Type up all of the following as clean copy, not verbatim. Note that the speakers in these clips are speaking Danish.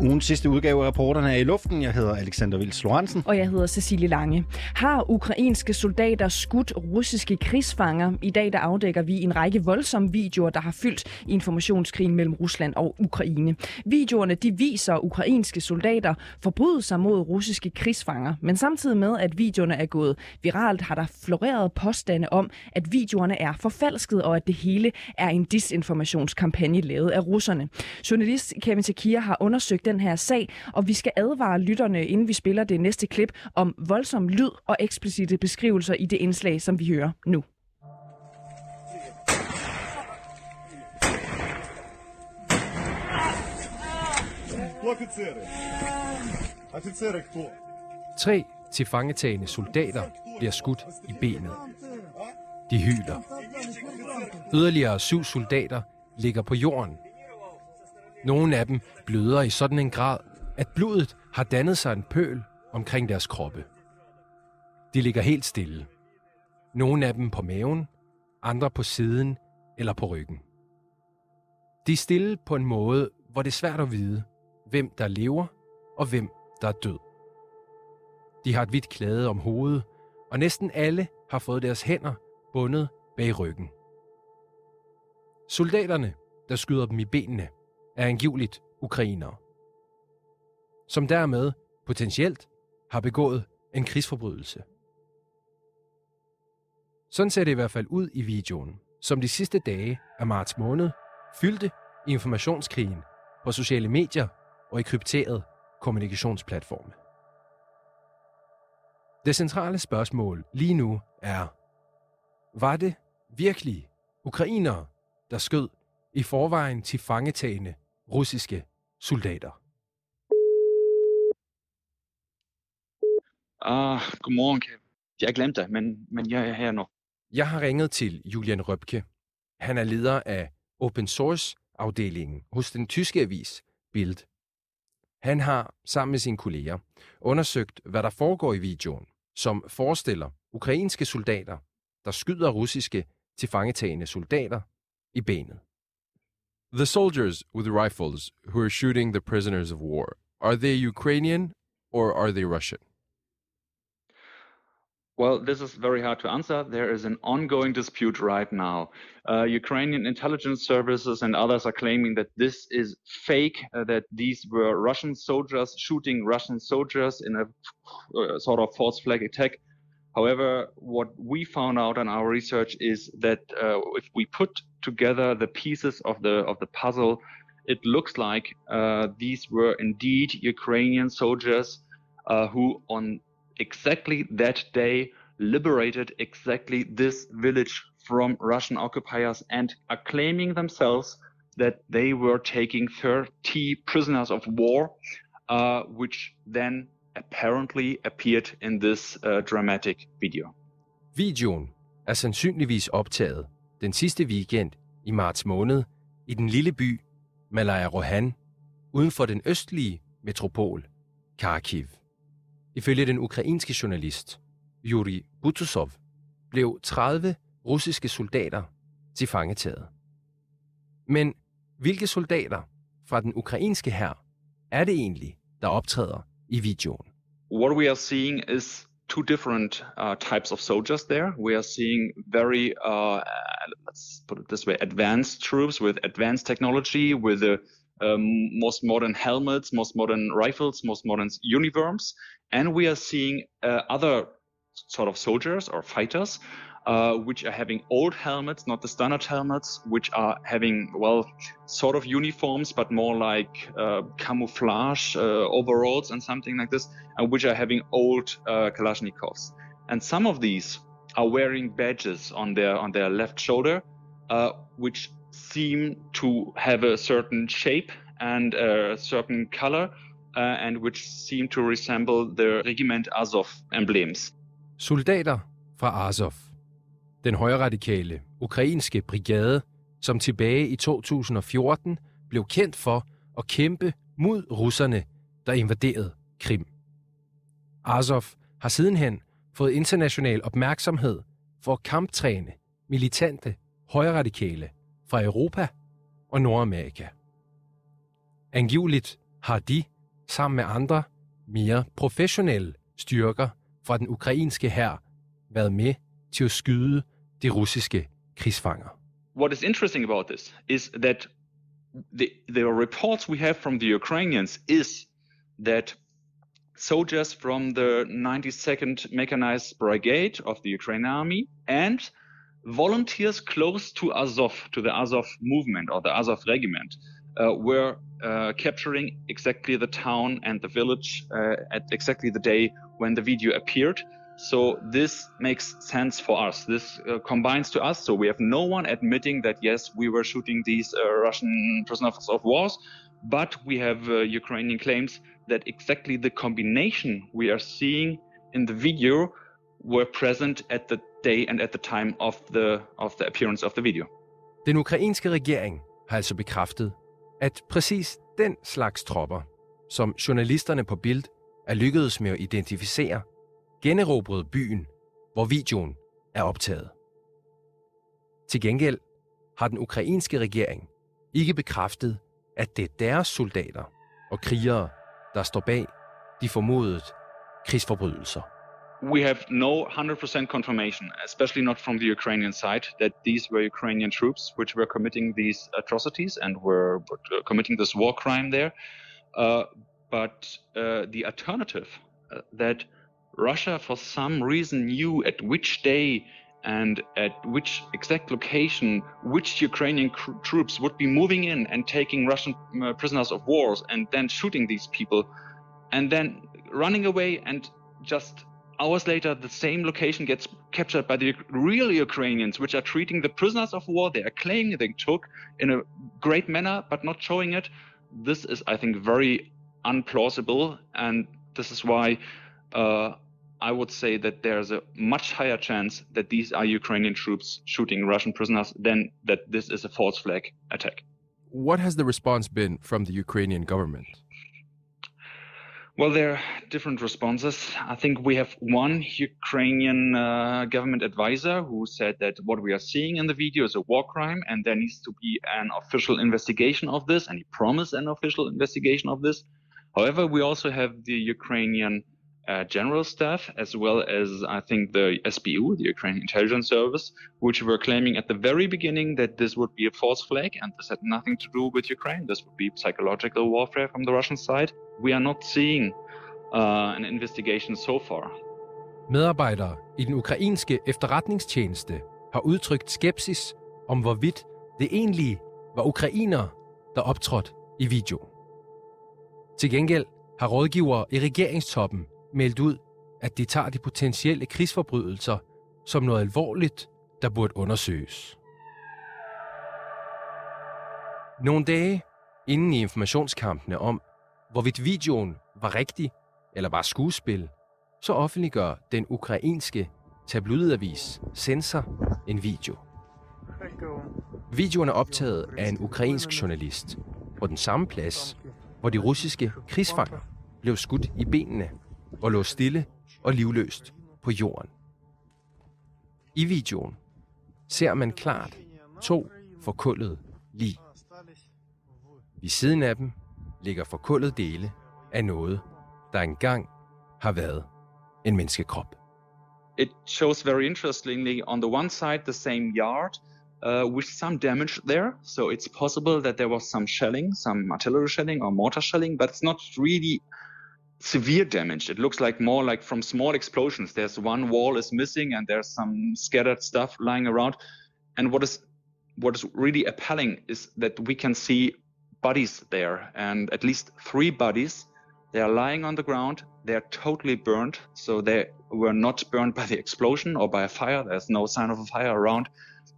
Ugens sidste udgave af Reporterne er i luften. Jeg hedder Alexander Wils Lorenzen. Og jeg hedder Cecilie Lange. Har ukrainske soldater skudt russiske krigsfanger? I dag der afdækker vi en række voldsomme videoer, der har fyldt i informationskrigen mellem Rusland og Ukraine. Videoerne de viser ukrainske soldater forbryde sig mod russiske krigsfanger. Men samtidig med, at videoerne er gået viralt, har der floreret påstande om, at videoerne er forfalsket, og at det hele er en disinformationskampagne lavet af russerne. Journalist Kevin Shakir har undersøgt den her sag, og vi skal advare lytterne, inden vi spiller det næste klip, om voldsom lyd og eksplicite beskrivelser i det indslag, som vi hører nu. Tre tilfangetagende soldater bliver skudt i benet. De hyler. Yderligere 7 soldater ligger på jorden. Nogle af dem bløder i sådan en grad, at blodet har dannet sig en pøl omkring deres kroppe. De ligger helt stille. Nogle af dem på maven, andre på siden eller på ryggen. De er stille på en måde, hvor det er svært at vide, hvem der lever og hvem der er død. De har et hvidt klæde om hovedet, og næsten alle har fået deres hænder bundet bag ryggen. Soldaterne, der skyder dem i benene, er angiveligt ukrainere, som dermed potentielt har begået en krigsforbrydelse. Sådan ser det i hvert fald ud i videoen, som de sidste dage af marts måned fyldte i informationskrigen på sociale medier og i krypterede kommunikationsplatforme. Det centrale spørgsmål lige nu er, var det virkelig ukrainere, der skød i forvejen tilfangetagende russiske soldater? Godmorgen, Kevin. Jeg glemte dig, men jeg er her nu. Jeg har ringet til Julian Röpcke. Han er leder af Open Source-afdelingen hos den tyske avis Bild. Han har sammen med sine kolleger undersøgt, hvad der foregår i videoen, som forestiller ukrainske soldater, der skyder russiske tilfangetagende soldater i benet. The soldiers with rifles who are shooting the prisoners of war, are they Ukrainian or are they Russian? Well, this is very hard to answer. There is an ongoing dispute right now. Ukrainian intelligence services and others are claiming that this is fake, that these were Russian soldiers shooting Russian soldiers in a sort of false flag attack. However, what we found out in our research is that if we put together the pieces of the puzzle, it looks like these were indeed Ukrainian soldiers who on exactly that day liberated exactly this village from Russian occupiers and are claiming themselves that they were taking 30 prisoners of war, which then apparently appeared in this dramatic video. Videoen er sandsynligvis optaget den sidste weekend i marts måned i den lille by Malaya Rohan uden for den østlige metropol Kharkiv. Ifølge den ukrainske journalist Yuri Butusov blev 30 russiske soldater tilfangetaget. Men hvilke soldater fra den ukrainske hær er det egentlig, der optræder i videoen? What we are seeing is two different types of soldiers there. We are seeing very, let's put it this way, advanced troops with advanced technology, with the most modern helmets, most modern rifles, most modern uniforms. And we are seeing other sort of soldiers or fighters, which are having old helmets, not the standard helmets, which are having, well, sort of uniforms, but more like camouflage overalls and something like this, and which are having old Kalashnikovs. And some of these are wearing badges on their left shoulder, which seem to have a certain shape and a certain color, and which seem to resemble the regiment Azov emblems. Soldater fra Azov, den højradikale ukrainske brigade, som tilbage i 2014 blev kendt for at kæmpe mod russerne, der invaderede Krim. Azov har sidenhen fået international opmærksomhed for at kamptræne militante højradikale fra Europa og Nordamerika. Angiveligt har de, sammen med andre, mere professionelle styrker fra den ukrainske hær, været med til at skyde de russiske krigsfanger. What is interesting about this is that the reports we have from the Ukrainians is that soldiers from the 92nd Mechanized Brigade of the Ukrainian Army and volunteers close to Azov, to the Azov movement or the Azov regiment, were capturing exactly the town and the village at exactly the day when the video appeared. So this makes sense for us. This combines to us. So we have no one admitting that, yes, we were shooting these Russian prisoners of wars, but we have Ukrainian claims that exactly the combination we are seeing in the video were present at the day and at the time of the appearance of the video. Den ukrainske regering har altså bekræftet, at præcis den slags tropper, som journalisterne på Bild er lykkedes med at identificere, generobrede byen, hvor videoen er optaget. Til gengæld har den ukrainske regering ikke bekræftet, at det er deres soldater og krigere, der står bag de formodede krigsforbrydelser. We have no 100% confirmation, especially not from the Ukrainian side, that these were Ukrainian troops which were committing these atrocities and were committing this war crime there. But the alternative, that Russia for some reason knew at which day and at which exact location which Ukrainian troops would be moving in and taking Russian prisoners of wars and then shooting these people and then running away, and just hours later, the same location gets captured by the real Ukrainians, which are treating the prisoners of war they are claiming they took in a great manner, but not showing it. This is, I think, very implausible, and this is why I would say that there's a much higher chance that these are Ukrainian troops shooting Russian prisoners than that this is a false flag attack. What has the response been from the Ukrainian government? Well, there are different responses. I think we have one Ukrainian government advisor who said that what we are seeing in the video is a war crime and there needs to be an official investigation of this, and he promised an official investigation of this. However, we also have the Ukrainian general staff, as well as, I think, the SBU, the Ukrainian Intelligence Service, which were claiming at the very beginning that this would be a false flag and this had nothing to do with Ukraine. This would be psychological warfare from the Russian side. We are not seeing an investigation so far. Medarbejdere i den ukrainske efterretningstjeneste har udtrykt skepsis om, hvorvidt det egentlig var ukrainere, der optrådte i videoen. Til gengæld har rådgivere i regeringstoppen meldt ud, at de tager de potentielle krigsforbrydelser som noget alvorligt, der burde undersøges. Nogle dage inden i informationskampene om, hvorvidt videoen var rigtig eller bare skuespil, så offentliggør den ukrainske tabloidavis Censor en video. Videoen er optaget af en ukrainsk journalist på den samme plads, hvor de russiske krigsfanger blev skudt i benene og lå stille og livløst på jorden. I videoen ser man klart 2 forkullede lig. Ved siden af dem ligger forkullede dele af noget, der engang har været en menneskekrop. It shows very interestingly on the one side the same yard with some damage there, so it's possible that there was some shelling, some artillery shelling or mortar shelling, but it's not really severe damage. It looks like more like from small explosions. There's one wall is missing and there's some scattered stuff lying around. And what is really appalling is that we can see bodies there, and at least 3 bodies. They are lying on the ground. They are totally burned. So they were not burned by the explosion or by a fire. There's no sign of a fire around.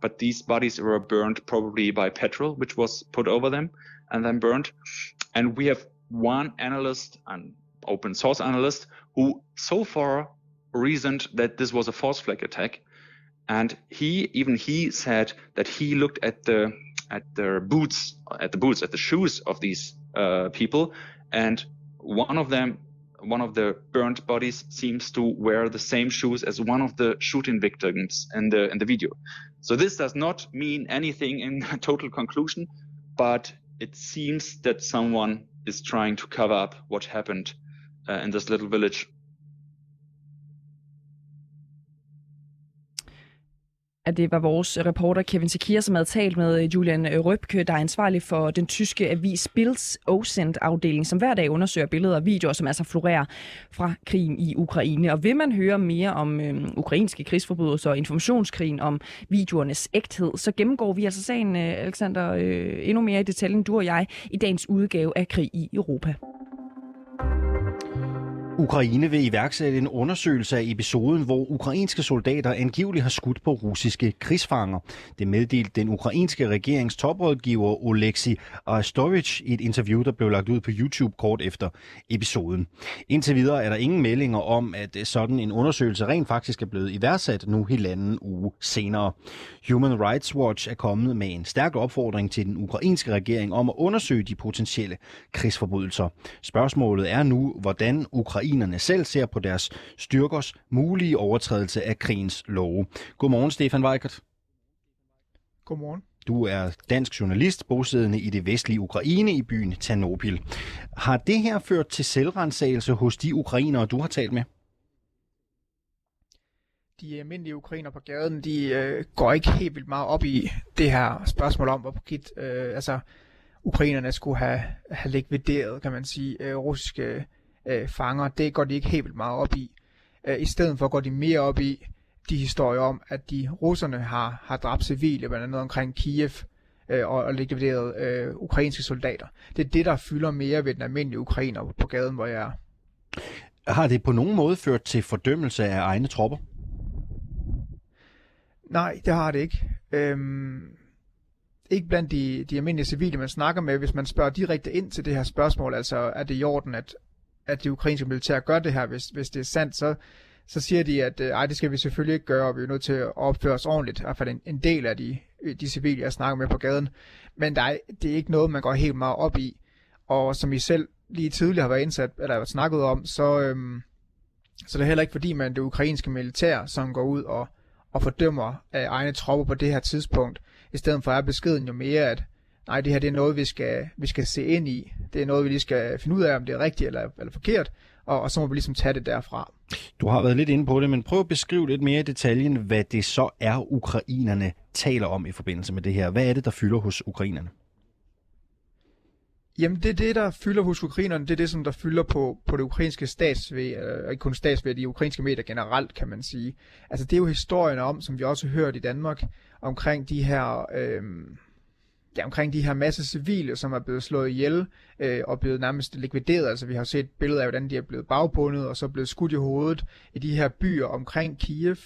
But these bodies were burned probably by petrol, which was put over them and then burned. And we have one analyst and open source analyst who so far reasoned that this was a false flag attack, and he said that he looked at the shoes of these people, and one of the burnt bodies seems to wear the same shoes as one of the shooting victims in the video. So this does not mean anything in total conclusion, but it seems that someone is trying to cover up what happened in this little village. At det var vores reporter Kevin Shakir, som havde talt med Julian Röpcke, der er ansvarlig for den tyske avis Bilds Osend-afdeling, som hver dag undersøger billeder og videoer, som altså florerer fra krigen i Ukraine. Og vil man høre mere om ukrainske krigsforbrydelser og informationskrigen, om videoernes ægthed, så gennemgår vi altså sagen, Alexander, endnu mere i detaljen, du og jeg, i dagens udgave af Krig i Europa. Ukraine vil iværksætte en undersøgelse af episoden, hvor ukrainske soldater angiveligt har skudt på russiske krigsfanger. Det meddelte den ukrainske regerings toprådgiver Oleksii Arestovych i et interview, der blev lagt ud på YouTube kort efter episoden. Indtil videre er der ingen meldinger om, at sådan en undersøgelse rent faktisk er blevet iværksat nu halvanden uge senere. Human Rights Watch er kommet med en stærk opfordring til den ukrainske regering om at undersøge de potentielle krigsforbrydelser. Spørgsmålet er nu, hvordan ukrainerne selv ser på deres styrkers mulige overtrædelse af krigens love. Godmorgen, Stefan Weichert. Godmorgen. Du er dansk journalist, bosiddende i det vestlige Ukraine i byen Ternopil. Har det her ført til selvrensagelse hos de ukrainere, du har talt med? De almindelige ukrainere på gaden, de går ikke helt vildt meget op i det her spørgsmål om, hvor skidt ukrainerne skulle have likvideret, kan man sige, russiske fanger. Det går de ikke helt meget op i. I stedet for går de mere op i de historier om, at de russerne har dræbt civile, blandt andet omkring Kiev, og likvideret ukrainske soldater. Det er det, der fylder mere ved den almindelige ukrainer på gaden, hvor jeg er. Har det på nogen måde ført til fordømmelse af egne tropper? Nej, det har det ikke. Ikke blandt de almindelige civile, man snakker med. Hvis man spørger direkte ind til det her spørgsmål, altså er det i orden, at det ukrainske militær gør det her, hvis det er sandt, så siger de, at det skal vi selvfølgelig ikke gøre, og vi er nødt til at opføre os ordentligt, i hvert fald en del af de civile, jeg snakker med på gaden. Men det er ikke noget, man går helt meget op i, og som I selv lige tidligere har været indsat, eller snakket om, så det er heller ikke fordi, man det ukrainske militær, som går ud og fordømmer egne tropper på det her tidspunkt. I stedet for er beskeden jo mere, at nej, det her det er noget, vi skal se ind i. Det er noget, vi lige skal finde ud af, om det er rigtigt eller forkert, og så må vi ligesom tage det derfra. Du har været lidt inde på det, men prøv at beskrive lidt mere i detaljen, hvad det så er, ukrainerne taler om i forbindelse med det her. Hvad er det, der fylder hos ukrainerne? Jamen, det er det, der fylder hos ukrainerne. Det er det, som der fylder på det ukrainske statsvæg, og ikke kun statsvæg, de ukrainske medier generelt, kan man sige. Altså, det er jo historien om, som vi også har hørt i Danmark, omkring de her... omkring de her masse civile, som er blevet slået ihjel og blevet nærmest likvideret. Altså vi har set billeder af, hvordan de er blevet bagbundet og så blevet skudt i hovedet i de her byer omkring Kiev,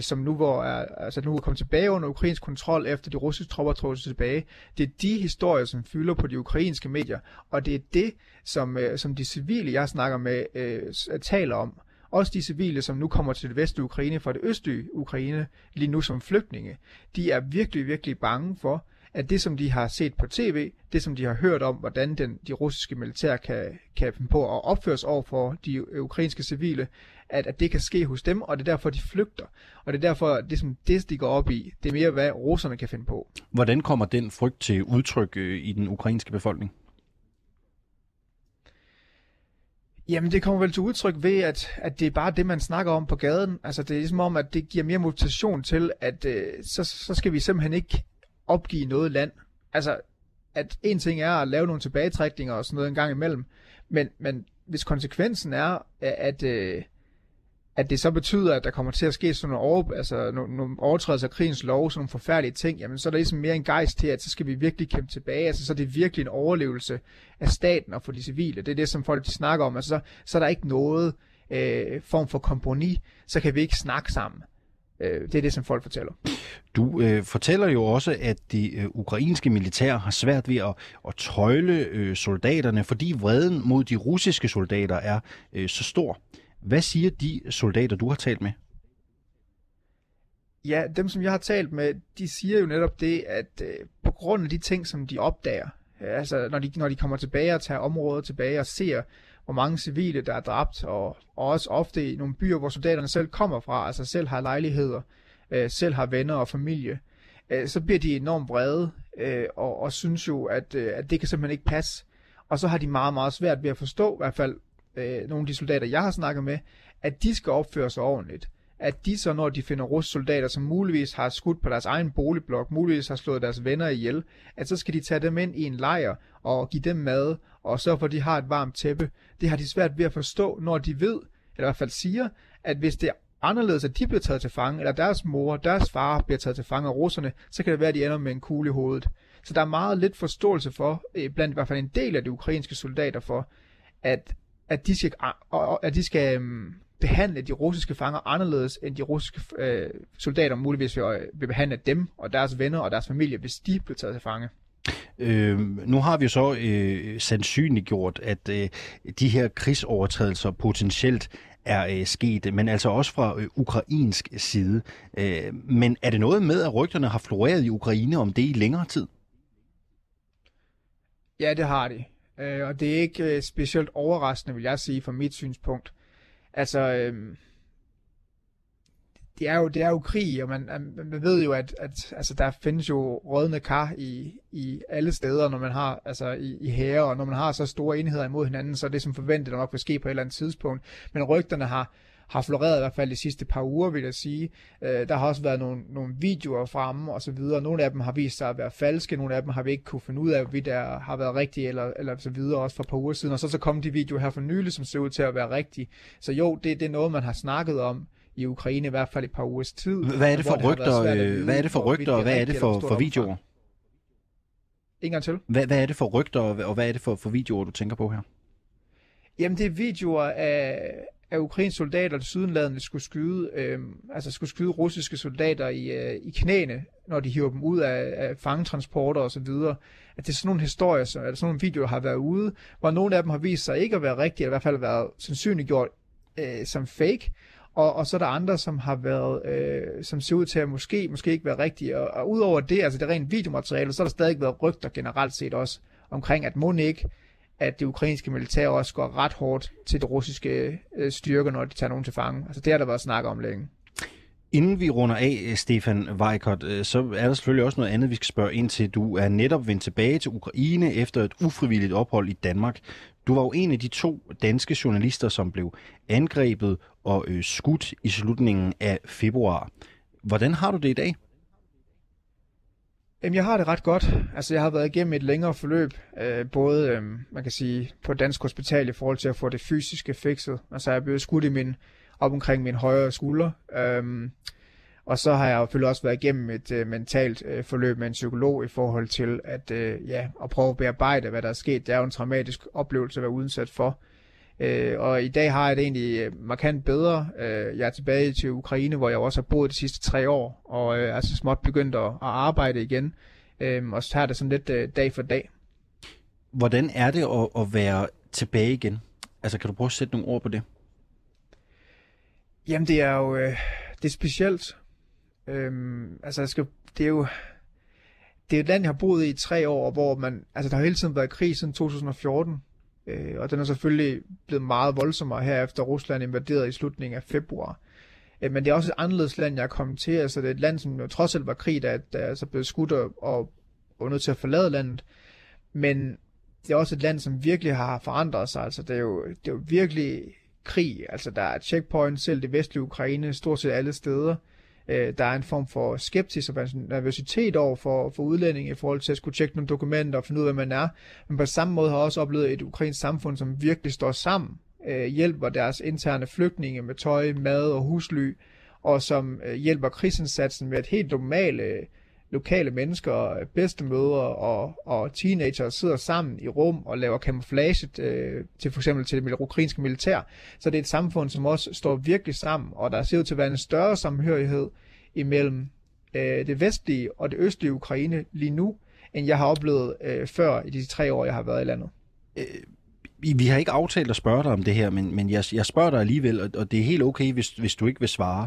som nu er kommet tilbage under ukrainsk kontrol, efter de russiske tropper tog sig tilbage. Det er de historier, som fylder på de ukrainske medier, og det er det, som de civile, jeg snakker med, taler om. Også de civile, som nu kommer til det vestlige Ukraine fra det østlige Ukraine, lige nu som flygtninge, de er virkelig, virkelig bange for, at det, som de har set på tv, det, som de har hørt om, hvordan de russiske militær kan finde på at opføres over for de ukrainske civile, at det kan ske hos dem, og det er derfor, de flygter. Og det er derfor, det, som det, de går op i, det er mere, hvad russerne kan finde på. Hvordan kommer den frygt til udtryk i den ukrainske befolkning? Jamen, det kommer vel til udtryk ved, at det er bare det, man snakker om på gaden. Altså, det er ligesom om, at det giver mere motivation til, at så skal vi simpelthen ikke opgive noget land. Altså, at en ting er at lave nogle tilbagetrækninger og sådan noget en gang imellem, men hvis konsekvensen er, at det så betyder, at der kommer til at ske sådan nogle overtrædelser af krigens lov, sådan nogle forfærdelige ting, jamen så er der ligesom mere en gejst til, at så skal vi virkelig kæmpe tilbage, altså så er det virkelig en overlevelse af staten og for de civile. Det er det, som folk de snakker om, altså så er der ikke noget form for kompromis, så kan vi ikke snakke sammen. Det er det, som folk fortæller. Du fortæller jo også, at det ukrainske militær har svært ved at tøjle soldaterne, fordi vreden mod de russiske soldater er så stor. Hvad siger de soldater, du har talt med? Ja, dem, som jeg har talt med, de siger jo netop det, at på grund af de ting, som de opdager, altså når de kommer tilbage og tager området tilbage og ser, hvor mange civile, der er dræbt, og også ofte i nogle byer, hvor soldaterne selv kommer fra, altså selv har lejligheder, selv har venner og familie, så bliver de enormt vrede, og synes jo, at det kan simpelthen ikke passe. Og så har de meget, meget svært ved at forstå, i hvert fald nogle af de soldater, jeg har snakket med, at de skal opføre sig ordentligt. At de så, når de finder rustsoldater, som muligvis har skudt på deres egen boligblok, muligvis har slået deres venner ihjel, at så skal de tage dem ind i en lejr og give dem mad, og så for de har et varmt tæppe. Det har de svært ved at forstå, når de ved, eller i hvert fald siger, at hvis det er anderledes, at de bliver taget til fange, eller deres mor, deres far bliver taget til fange af russerne, så kan det være, at de ender med en kugle i hovedet. Så der er meget lidt forståelse for, blandt i hvert fald en del af de ukrainske soldater for, at de skal behandle de russiske fanger anderledes, end de russiske soldater muligvis vil behandle dem og deres venner og deres familie, hvis de bliver taget til fange. Nu har vi jo så sandsynliggjort, at de her krigsovertrædelser potentielt er sket, men altså også fra ukrainsk side. Men er det noget med, at rygterne har floreret i Ukraine om det i længere tid? Ja, det har de. Og det er ikke specielt overraskende, vil jeg sige, fra mit synspunkt. Altså, det er jo krig, og man ved jo, at altså, der findes jo rådne kar i alle steder, når man har, altså i hære, og når man har så store enheder imod hinanden, så er det som forventet, der nok vil ske på et eller andet tidspunkt. Men rygterne har floreret i hvert fald de sidste par uger, vil jeg sige. Der har også været nogle videoer fremme og så videre. Nogle af dem har vist sig at være falske, nogle af dem har vi ikke kunne finde ud af, hvorvidt der har været rigtige eller så videre, også for et par uger siden. Og så kom de videoer her for nylig, som ser ud til at være rigtige. Så jo, det er noget, man har snakket om i Ukraine i hvert fald et par ugers tid. Hvad er det for rygter, og hvad er det for videoer? En gang til. Hvad er det for rygter, og hvad er det for videoer, du tænker på her? Jamen, det er videoer af ukrainske soldater, der sydenladende skulle skyde russiske soldater i knæene, når de hiver dem ud af fangetransporter og så videre. At det er sådan nogle historier, eller sådan nogle videoer, der har været ude, hvor nogle af dem har vist sig ikke at være rigtige, eller i hvert fald været sandsynliggjort som fake. Og så er der andre, som har været, som ser ud til at måske ikke være rigtige. Og udover det, altså det rent videomateriale, så har der stadig været rygter generelt set også omkring, at mon ikke, at det ukrainske militær også går ret hårdt til de russiske styrker, når de tager nogen til fange. Altså det har der været snak om længe. Inden vi runder af, Stefan Weichert, så er der selvfølgelig også noget andet, vi skal spørge ind til. Du er netop vendt tilbage til Ukraine efter et ufrivilligt ophold i Danmark. Du var jo en af de 2 danske journalister, som blev angrebet og skudt i slutningen af februar. Hvordan har du det i dag? Jamen, jeg har det ret godt. Altså, jeg har været igennem et længere forløb, både, man kan sige, på et dansk hospital i forhold til at få det fysiske fikset. Altså, jeg blev skudt op omkring min højre skulder. Og så har jeg selvfølgelig også været igennem et mentalt forløb med en psykolog i forhold til at prøve at bearbejde, hvad der er sket. Det er jo en traumatisk oplevelse at være udsat for. Og i dag har jeg det egentlig markant bedre. Jeg er tilbage til Ukraine, hvor jeg også har boet de sidste 3 år, og er så småt begyndt at arbejde igen. Og så har det sådan lidt dag for dag. Hvordan er det at være tilbage igen? Altså, kan du prøve at sætte nogle ord på det? Jamen, det er jo det er specielt. Det er et land, jeg har boet i 3 år, hvor man, altså der har hele tiden været krig siden 2014. Og den er selvfølgelig blevet meget voldsommere her, efter Rusland invaderede i slutningen af februar. Men det er også et anderledes land, jeg er kommet til. Altså, det er et land, som jo trods alt var krig, der altså blev skudt og var nødt til at forlade landet. Men det er også et land, som virkelig har forandret sig. Altså, det er jo virkelig krig. Altså, der er checkpoints selv det vestlige Ukraine, stort set alle steder. Der er en form for skepsis og nervøsitet over for udlændinge i forhold til at skulle tjekke nogle dokumenter og finde ud af, hvad man er. Men på samme måde har jeg også oplevet et ukrainsk samfund, som virkelig står sammen, hjælper deres interne flygtninge med tøj, mad og husly, og som hjælper krigsindsatsen med, at helt normale lokale mennesker, bedstemødre og teenagere sidder sammen i rum og laver camouflage til for eksempel til det ukrainske militær. Så det er et samfund, som også står virkelig sammen, og der ser ud til at være en større samhørighed imellem det vestlige og det østlige Ukraine lige nu, end jeg har oplevet før i de 3 år, jeg har været i landet. Vi har ikke aftalt at spørge dig om det her, men jeg spørger dig alligevel, og det er helt okay, hvis du ikke vil svare.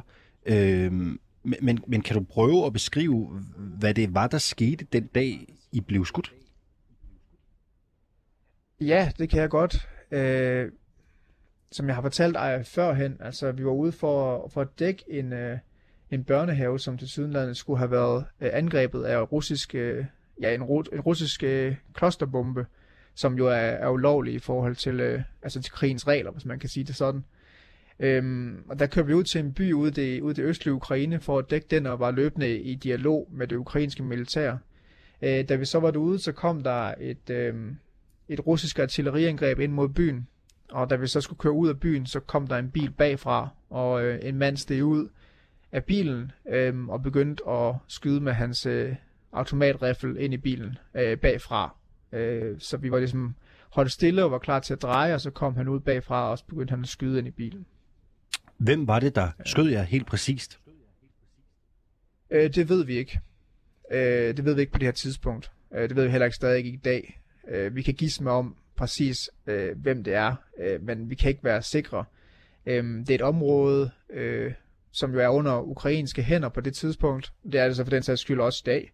Men kan du prøve at beskrive, hvad det var, der skete den dag, I blev skudt? Ja, det kan jeg godt. Som jeg har fortalt førhen, altså vi var ude for at dække en børnehave, som til sydenlandet skulle have været angrebet af en russisk klosterbombe, som jo er ulovlig i forhold til, til krigens regler, hvis man kan sige det sådan. Og der kører vi ud til en by ude det østlige Ukraine for at dække den og var løbende i dialog med det ukrainske militær. Da vi så var derude, så kom der et russisk artilleriangreb ind mod byen, og da vi så skulle køre ud af byen, så kom der en bil bagfra, og en mand steg ud af bilen og begyndte at skyde med hans automatriffel ind i bilen bagfra. Så vi var ligesom holdt stille og var klar til at dreje, og så kom han ud bagfra, og så begyndte han at skyde ind i bilen. Hvem var det, der skød jer helt præcist? Det ved vi ikke. Det ved vi ikke på det her tidspunkt. Det ved vi heller ikke stadig i dag. Vi kan gisne om præcis, hvem det er, men vi kan ikke være sikre. Det er et område, som jo er under ukrainske hænder på det tidspunkt. Det er det så for den sags skyld også i dag.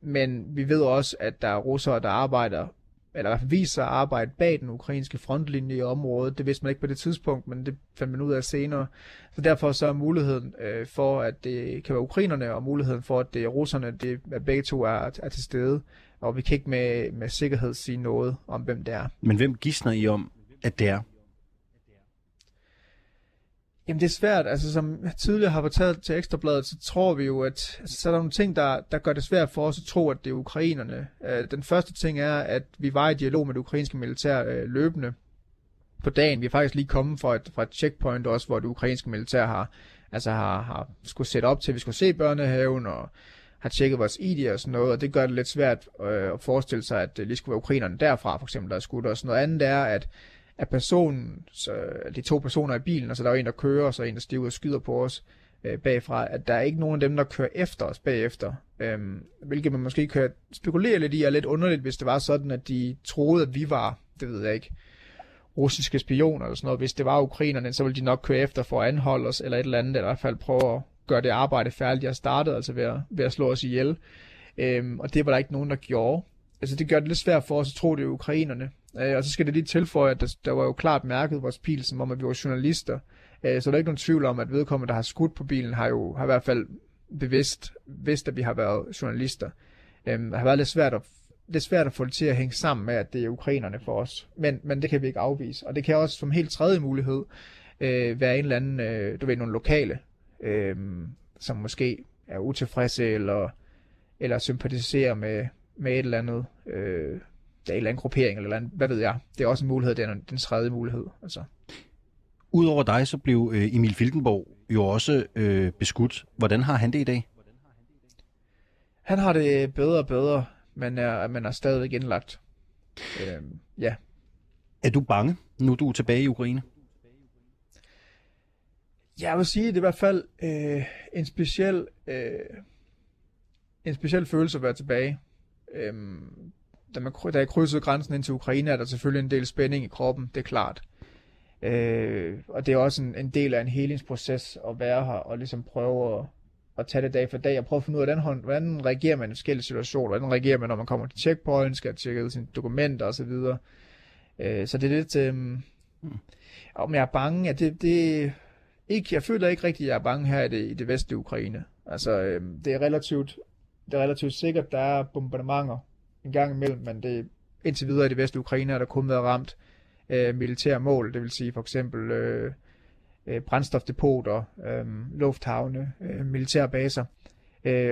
Men vi ved også, at der er russere, der arbejder, eller viser at arbejde bag den ukrainske frontlinje i området. Det vidste man ikke på det tidspunkt, men det fandt man ud af senere. Så derfor så er muligheden for, at det kan være ukrainerne, og muligheden for, at det er russerne, at begge to er til stede. Og vi kan ikke med sikkerhed sige noget om, hvem det er. Men hvem gisner I om, at det er? Jamen det er svært, altså som jeg tidligere har fortalt til Ekstrabladet, så tror vi jo, at så er der nogle ting, der gør det svært for os at tro, at det er ukrainerne. Den første ting er, at vi var i dialog med det ukrainske militær løbende på dagen. Vi er faktisk lige kommet fra et checkpoint også, hvor det ukrainske militær har skulle sætte op til, at vi skulle se børnehaven og har tjekket vores ID og sådan noget, og det gør det lidt svært at forestille sig, at det lige skulle være ukrainerne derfra, for eksempel, der er skudt og sådan noget andet er, at personen, så de to personer i bilen, altså der er en, der kører, og så en, der stiger ud og skyder på os bagfra, at der er ikke nogen af dem, der kører efter os bagefter, hvilket man måske kan spekulere lidt i, er lidt underligt, hvis det var sådan, at de troede, at vi var, det ved jeg ikke, russiske spioner eller sådan noget. Hvis det var ukrainerne, så ville de nok køre efter for at anholde os, eller et eller andet, eller i hvert fald prøve at gøre det arbejde færdigt, jeg startede, altså ved at slå os ihjel, og det var der ikke nogen, der gjorde. Altså det gør det lidt svært for os at tro, det er ukrainerne. Og så skal det lige tilføje, at der var jo klart mærket vores pil, som om at vi var journalister. Så der er ikke nogen tvivl om, at vedkommende, der har skudt på bilen, har i hvert fald bevidst vidst, at vi har været journalister. Det har været lidt svært at få det til at hænge sammen med, at det er ukrainerne for os. Men det kan vi ikke afvise. Og det kan også som helt tredje mulighed være en eller anden, nogle lokale, som måske er utilfredse eller sympatiserer med et eller andet en eller anden gruppering, eller andet, hvad ved jeg. Det er også en mulighed, det er den tredje mulighed. Altså. Udover dig, så blev Emil Filtenborg jo også beskudt. Hvordan har han det i dag? Han har det bedre og bedre, men man er stadigvæk indlagt. Ja. Er du bange, nu du er tilbage i Ukraine? Jeg vil sige, det er i hvert fald en speciel følelse at være tilbage. Da jeg krydsede grænsen ind til Ukraine, er der selvfølgelig en del spænding i kroppen, det er klart. Og det er også en del af en helingsproces at være her og ligesom prøve at tage det dag for dag og prøve at finde ud af, hvordan reagerer man i forskellige situationer, hvordan reagerer man, når man kommer til checkpoint, skal tjekke ud sine dokumenter osv. Så det er lidt... Om jeg er bange, at det ikke, jeg føler ikke rigtigt, at jeg er bange her i det vestlige Ukraine. Altså, det er relativt sikkert, der er bombardementer en gang imellem, men indtil videre i det vestlige Ukraine har der kun været ramt militære mål, det vil sige for eksempel brændstofdepoter, lufthavne, militære baser,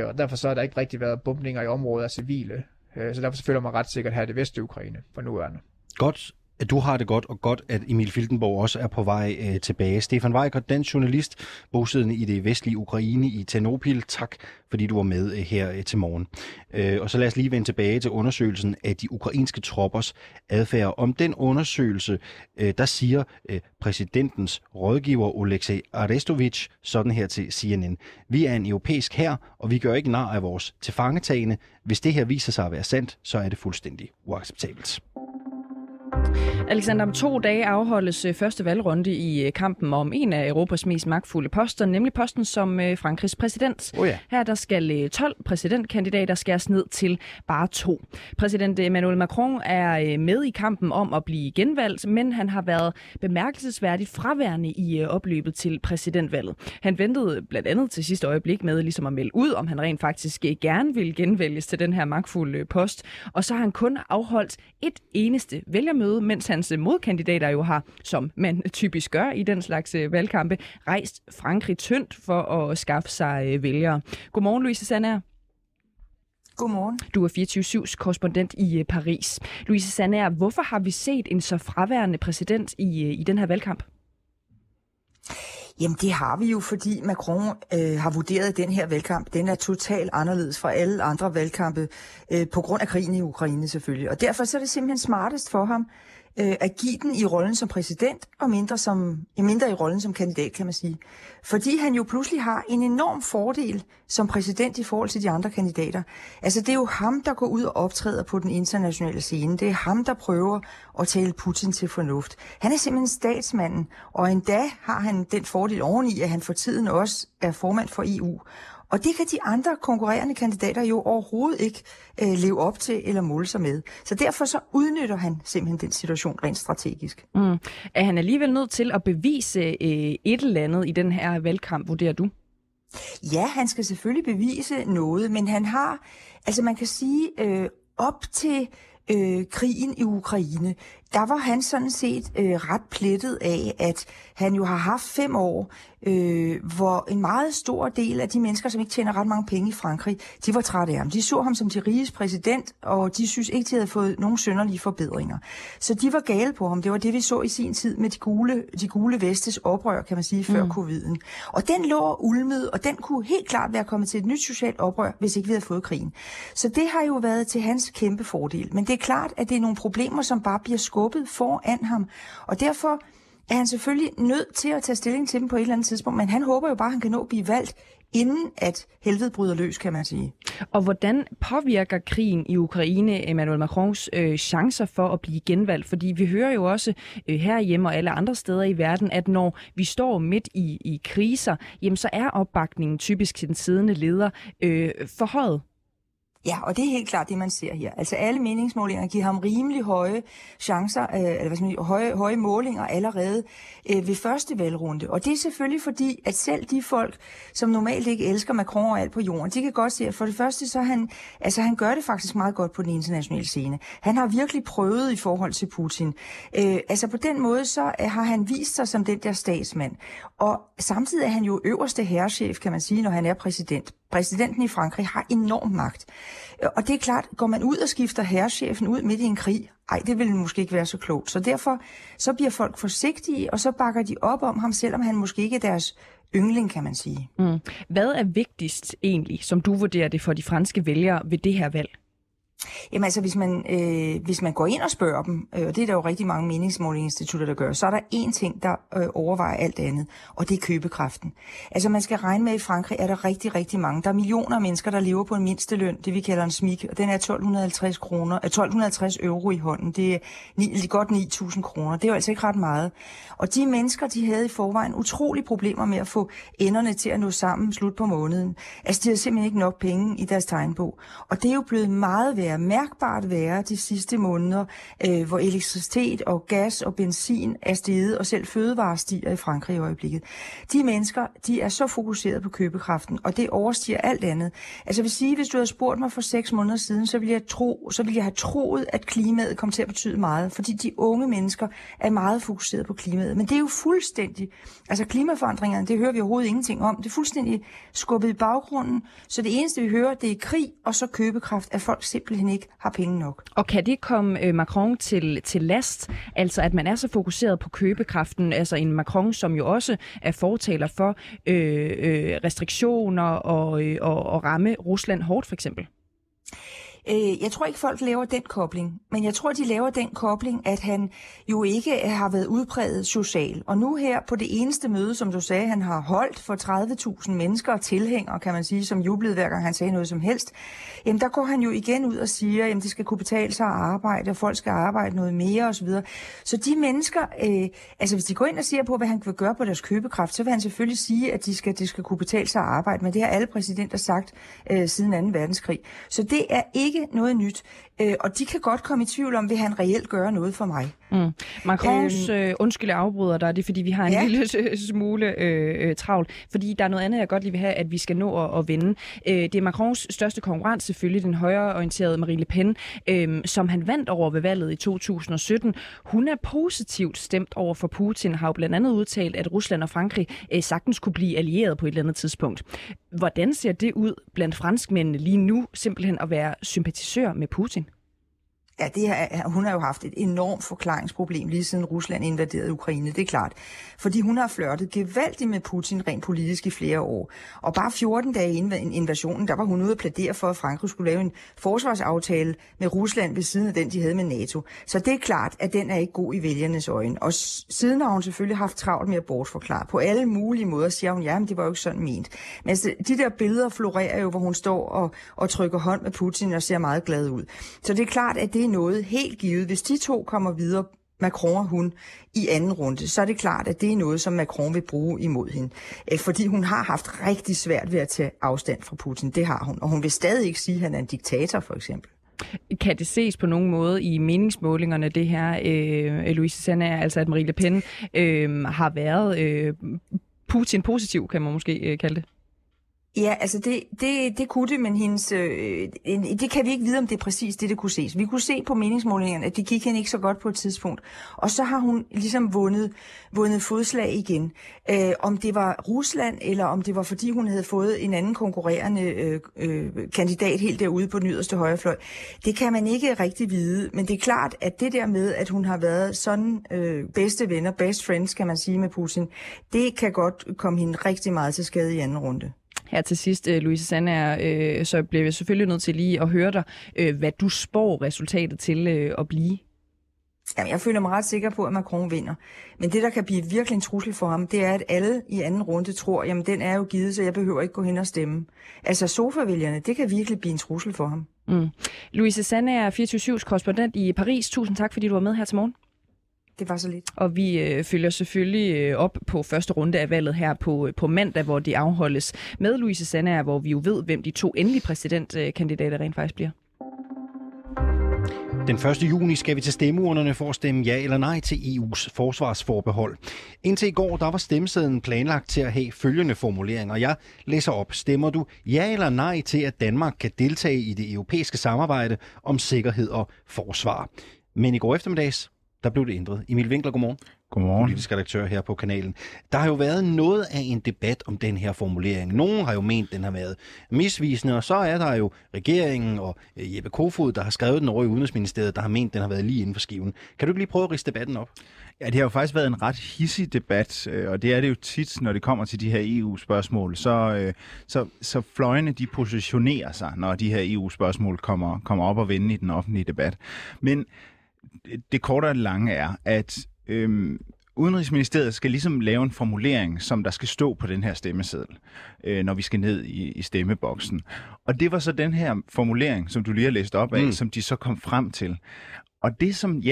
og derfor så har der ikke rigtig været bombninger i områder af civile, så derfor føler man ret sikkert her i det vestlige Ukraine for nuværende. Godt, at du har det godt, og godt, at Emil Filtenborg også er på vej tilbage. Stefan Weichert, dansk journalist, bosiddende i det vestlige Ukraine i Ternopil. Tak, fordi du var med her til morgen. Og så lad os lige vende tilbage til undersøgelsen af de ukrainske troppers adfærd. Om den undersøgelse, der siger præsidentens rådgiver Oleksiy Arestovitj sådan her til CNN. Vi er en europæisk hær, og vi gør ikke nar af vores tilfangetagende. Hvis det her viser sig at være sandt, så er det fuldstændig uacceptabelt. Alexander, om 2 dage afholdes første valgrunde i kampen om en af Europas mest magtfulde poster, nemlig posten som Frankrigs præsident. Oh ja. Her der skal 12 præsidentkandidater skæres ned til bare 2. Præsident Emmanuel Macron er med i kampen om at blive genvalgt, men han har været bemærkelsesværdigt fraværende i opløbet til præsidentvalget. Han ventede blandt andet til sidste øjeblik med ligesom at melde ud, om han rent faktisk gerne ville genvælges til den her magtfulde post. Og så har han kun afholdt et eneste vælgermøde, mens hans modkandidater jo har, som man typisk gør i den slags valgkampe, rejst Frankrig tyndt for at skaffe sig vælgere. Godmorgen, Louise Sandager. Godmorgen. Du er 24/7's korrespondent i Paris. Louise Sandager, hvorfor har vi set en så fraværende præsident i den her valgkamp? Jamen det har vi jo, fordi Macron har vurderet den her valgkamp. Den er totalt anderledes fra alle andre valgkampe på grund af krigen i Ukraine selvfølgelig. Og derfor så er det simpelthen smartest for ham at give den i rollen som præsident og mindre i rollen som kandidat, kan man sige. Fordi han jo pludselig har en enorm fordel som præsident i forhold til de andre kandidater. Altså det er jo ham, der går ud og optræder på den internationale scene. Det er ham, der prøver at tale Putin til fornuft. Han er simpelthen statsmanden, og endda har han den fordel oveni, at han for tiden også er formand for EU. Og det kan de andre konkurrerende kandidater jo overhovedet ikke leve op til eller måle sig med. Så derfor så udnytter han simpelthen den situation rent strategisk. Mm. Er han alligevel nødt til at bevise et eller andet i den her valgkamp, vurderer du? Ja, han skal selvfølgelig bevise noget, men han har, altså man kan sige, op til krigen i Ukraine, der var han sådan set ret plettet af, at han jo har haft 5 år, hvor en meget stor del af de mennesker, som ikke tjener ret mange penge i Frankrig, de var trætte af ham. De så ham som de riges præsident, og de synes ikke, de havde fået nogen synderlige forbedringer. Så de var gale på ham. Det var det, vi så i sin tid med de gule vestes oprør, kan man sige, før coviden. Og den lå og ulmede, og den kunne helt klart være kommet til et nyt socialt oprør, hvis ikke vi havde fået krigen. Så det har jo været til hans kæmpe fordel. Men det er klart, at det er nogle problemer, som bare bliver skubbet foran ham, og derfor er han selvfølgelig nødt til at tage stilling til dem på et eller andet tidspunkt, men han håber jo bare, at han kan nå at blive valgt, inden at helvede bryder løs, kan man sige. Og hvordan påvirker krigen i Ukraine Emmanuel Macrons chancer for at blive genvalgt? Fordi vi hører jo også herhjemme og alle andre steder i verden, at når vi står midt i kriser, jamen så er opbakningen typisk til den siddende leder forhøjet. Ja, og det er helt klart det, man ser her. Altså alle meningsmålinger giver ham rimelig høje chancer, høje målinger allerede ved første valgrunde. Og det er selvfølgelig fordi, at selv de folk, som normalt ikke elsker Macron og alt på jorden, de kan godt se, at for det første, så han gør det faktisk meget godt på den internationale scene. Han har virkelig prøvet i forhold til Putin. Altså på den måde, så har han vist sig som den der statsmand. Og samtidig er han jo øverste herrechef, kan man sige, når han er præsident. Præsidenten i Frankrig har enorm magt. Og det er klart, går man ud og skifter herrechefen ud midt i en krig, ej, det ville måske ikke være så klogt. Så derfor så bliver folk forsigtige, og så bakker de op om ham, selvom han måske ikke er deres yndling, kan man sige. Mm. Hvad er vigtigst egentlig, som du vurderer det, for de franske vælgere ved det her valg? Jamen altså, hvis man går ind og spørger dem, og det er der jo rigtig mange meningsmålingsinstitutter, der gør, så er der én ting, der overvejer alt andet, og det er købekraften. Altså man skal regne med, at i Frankrig er der rigtig, rigtig mange. Der er millioner af mennesker, der lever på en mindsteløn, det vi kalder en smik, og den er 1250 euro i hånden. Det er godt 9.000 kroner. Det er jo altså ikke ret meget. Og de mennesker, de havde i forvejen utrolige problemer med at få enderne til at nå sammen slut på måneden. Altså de havde simpelthen ikke nok penge i deres tegnbog. Og det er jo blevet meget værre, mærkbart værre de sidste måneder, hvor elektricitet og gas og benzin er steget, og selv fødevarer stiger i Frankrig i øjeblikket. De mennesker, de er så fokuseret på købekraften, og det overstiger alt andet. Altså jeg vil sige, hvis du havde spurgt mig for 6 måneder siden, så ville jeg have troet, at klimaet kom til at betyde meget, fordi de unge mennesker er meget fokuseret på klimaet. Men det er jo fuldstændig, altså klimaforandringerne, det hører vi overhovedet ingenting om. Det er fuldstændig skubbet i baggrunden, så det eneste vi hører, det er krig, og så købekraft af folk simpelthen ikke har penge nok. Og kan det komme Macron til last, altså at man er så fokuseret på købekraften, altså en Macron, som jo også er fortaler for restriktioner og ramme Rusland hårdt for eksempel? Jeg tror ikke, folk laver den kobling, men jeg tror, de laver den kobling, at han jo ikke har været udpræget social. Og nu her på det eneste møde, som du sagde, han har holdt for 30.000 mennesker og tilhængere, kan man sige, som jublede hver gang han sagde noget som helst, jamen der går han jo igen ud og siger, jamen det skal kunne betale sig at arbejde, og folk skal arbejde noget mere osv. Så de mennesker, altså hvis de går ind og ser på, hvad han vil gøre på deres købekraft, så vil han selvfølgelig sige, at det skal kunne betale sig at arbejde, men det har alle præsidenter sagt siden 2. verdenskrig. Så det er ikke noget nyt, og de kan godt komme i tvivl om, vil han reelt gøre noget for mig. Mm. Macrons undskyld afbryder dig, det er fordi vi har en lille smule travlt, fordi der er noget andet, jeg godt lige vil have, at vi skal nå at vende. Det er Macrons største konkurrent selvfølgelig, den højreorienterede Marine Le Pen, som han vandt over ved valget i 2017. Hun er positivt stemt over for Putin, har jo blandt andet udtalt, at Rusland og Frankrig sagtens kunne blive allieret på et eller andet tidspunkt. Hvordan ser det ud blandt franskmændene lige nu, simpelthen at være sympatisør med Putin? Ja, hun har jo haft et enormt forklaringsproblem lige siden Rusland invaderede Ukraine, det er klart. Fordi hun har flirtet gevaldigt med Putin rent politisk i flere år. Og bare 14 dage inden invasionen, der var hun ude at plædere for, at Frankrig skulle lave en forsvarsaftale med Rusland ved siden af den, de havde med NATO. Så det er klart, at den er ikke god i vælgernes øjne. Og siden har hun selvfølgelig haft travlt med at bortforklare. På alle mulige måder siger hun, jamen det var jo ikke sådan ment. Men altså, de der billeder florerer jo, hvor hun står og trykker hånd med Putin og ser meget glad ud. Så det er klart, at det noget helt givet. Hvis de to kommer videre, Macron og hun, i anden runde, så er det klart, at det er noget, som Macron vil bruge imod hende. Fordi hun har haft rigtig svært ved at tage afstand fra Putin. Det har hun. Og hun vil stadig ikke sige, at han er en diktator, for eksempel. Kan det ses på nogen måde i meningsmålingerne, det her, Louise Sandager, altså at Marine Le Pen har været Putin-positiv, kan man måske kalde det? Ja, altså det kunne det, men hendes, det kan vi ikke vide, om det er præcis det kunne ses. Vi kunne se på meningsmålingerne, at det gik hende ikke så godt på et tidspunkt. Og så har hun ligesom vundet fodslag igen. Om det var Rusland, eller om det var fordi hun havde fået en anden konkurrerende kandidat helt derude på den yderste højrefløj, det kan man ikke rigtig vide. Men det er klart, at det der med, at hun har været sådan bedste venner, best friends, kan man sige, med Putin, det kan godt komme hende rigtig meget til skade i anden runde. Her til sidst, Louise Sandager, så bliver vi selvfølgelig nødt til lige at høre dig, hvad du spår resultatet til at blive. Jamen, jeg føler mig ret sikker på, at Macron vinder. Men det, der kan blive virkelig en trussel for ham, det er, at alle i anden runde tror, jamen den er jo givet, så jeg behøver ikke gå hen og stemme. Altså sofavælgerne, det kan virkelig blive en trussel for ham. Mm. Louise Sandager, 24/7's korrespondent i Paris. Tusind tak, fordi du var med her til morgen. Det var så lidt. Og vi følger selvfølgelig op på første runde af valget her på mandag, hvor det afholdes med Louise Sandager, hvor vi jo ved, hvem de to endelige præsidentkandidater rent faktisk bliver. Den 1. juni skal vi til stemmeurnerne for at stemme ja eller nej til EU's forsvarsforbehold. Indtil i går, der var stemmesedlen planlagt til at have følgende formuleringer. Jeg læser op. Stemmer du ja eller nej til, at Danmark kan deltage i det europæiske samarbejde om sikkerhed og forsvar? Men i går eftermiddags, der blev det ændret. Emil Winckler, godmorgen. Godmorgen. Politisk redaktør her på kanalen. Der har jo været noget af en debat om den her formulering. Nogen har jo ment, den har været misvisende, og så er der jo regeringen og Jeppe Kofod, der har skrevet den over i Udenrigsministeriet, der har ment, den har været lige inden for skiven. Kan du ikke lige prøve at riste debatten op? Ja, det har jo faktisk været en ret hidsig debat, og det er det jo tit, når det kommer til de her EU-spørgsmål. Så fløjene, de positionerer sig, når de her EU-spørgsmål kommer op og vende i den offentlige debat. Men det korte og lange er, at Udenrigsministeriet skal ligesom lave en formulering, som der skal stå på den her stemmeseddel, når vi skal ned i stemmeboksen. Og det var så den her formulering, som du lige har læst op af, som de så kom frem til. Og det som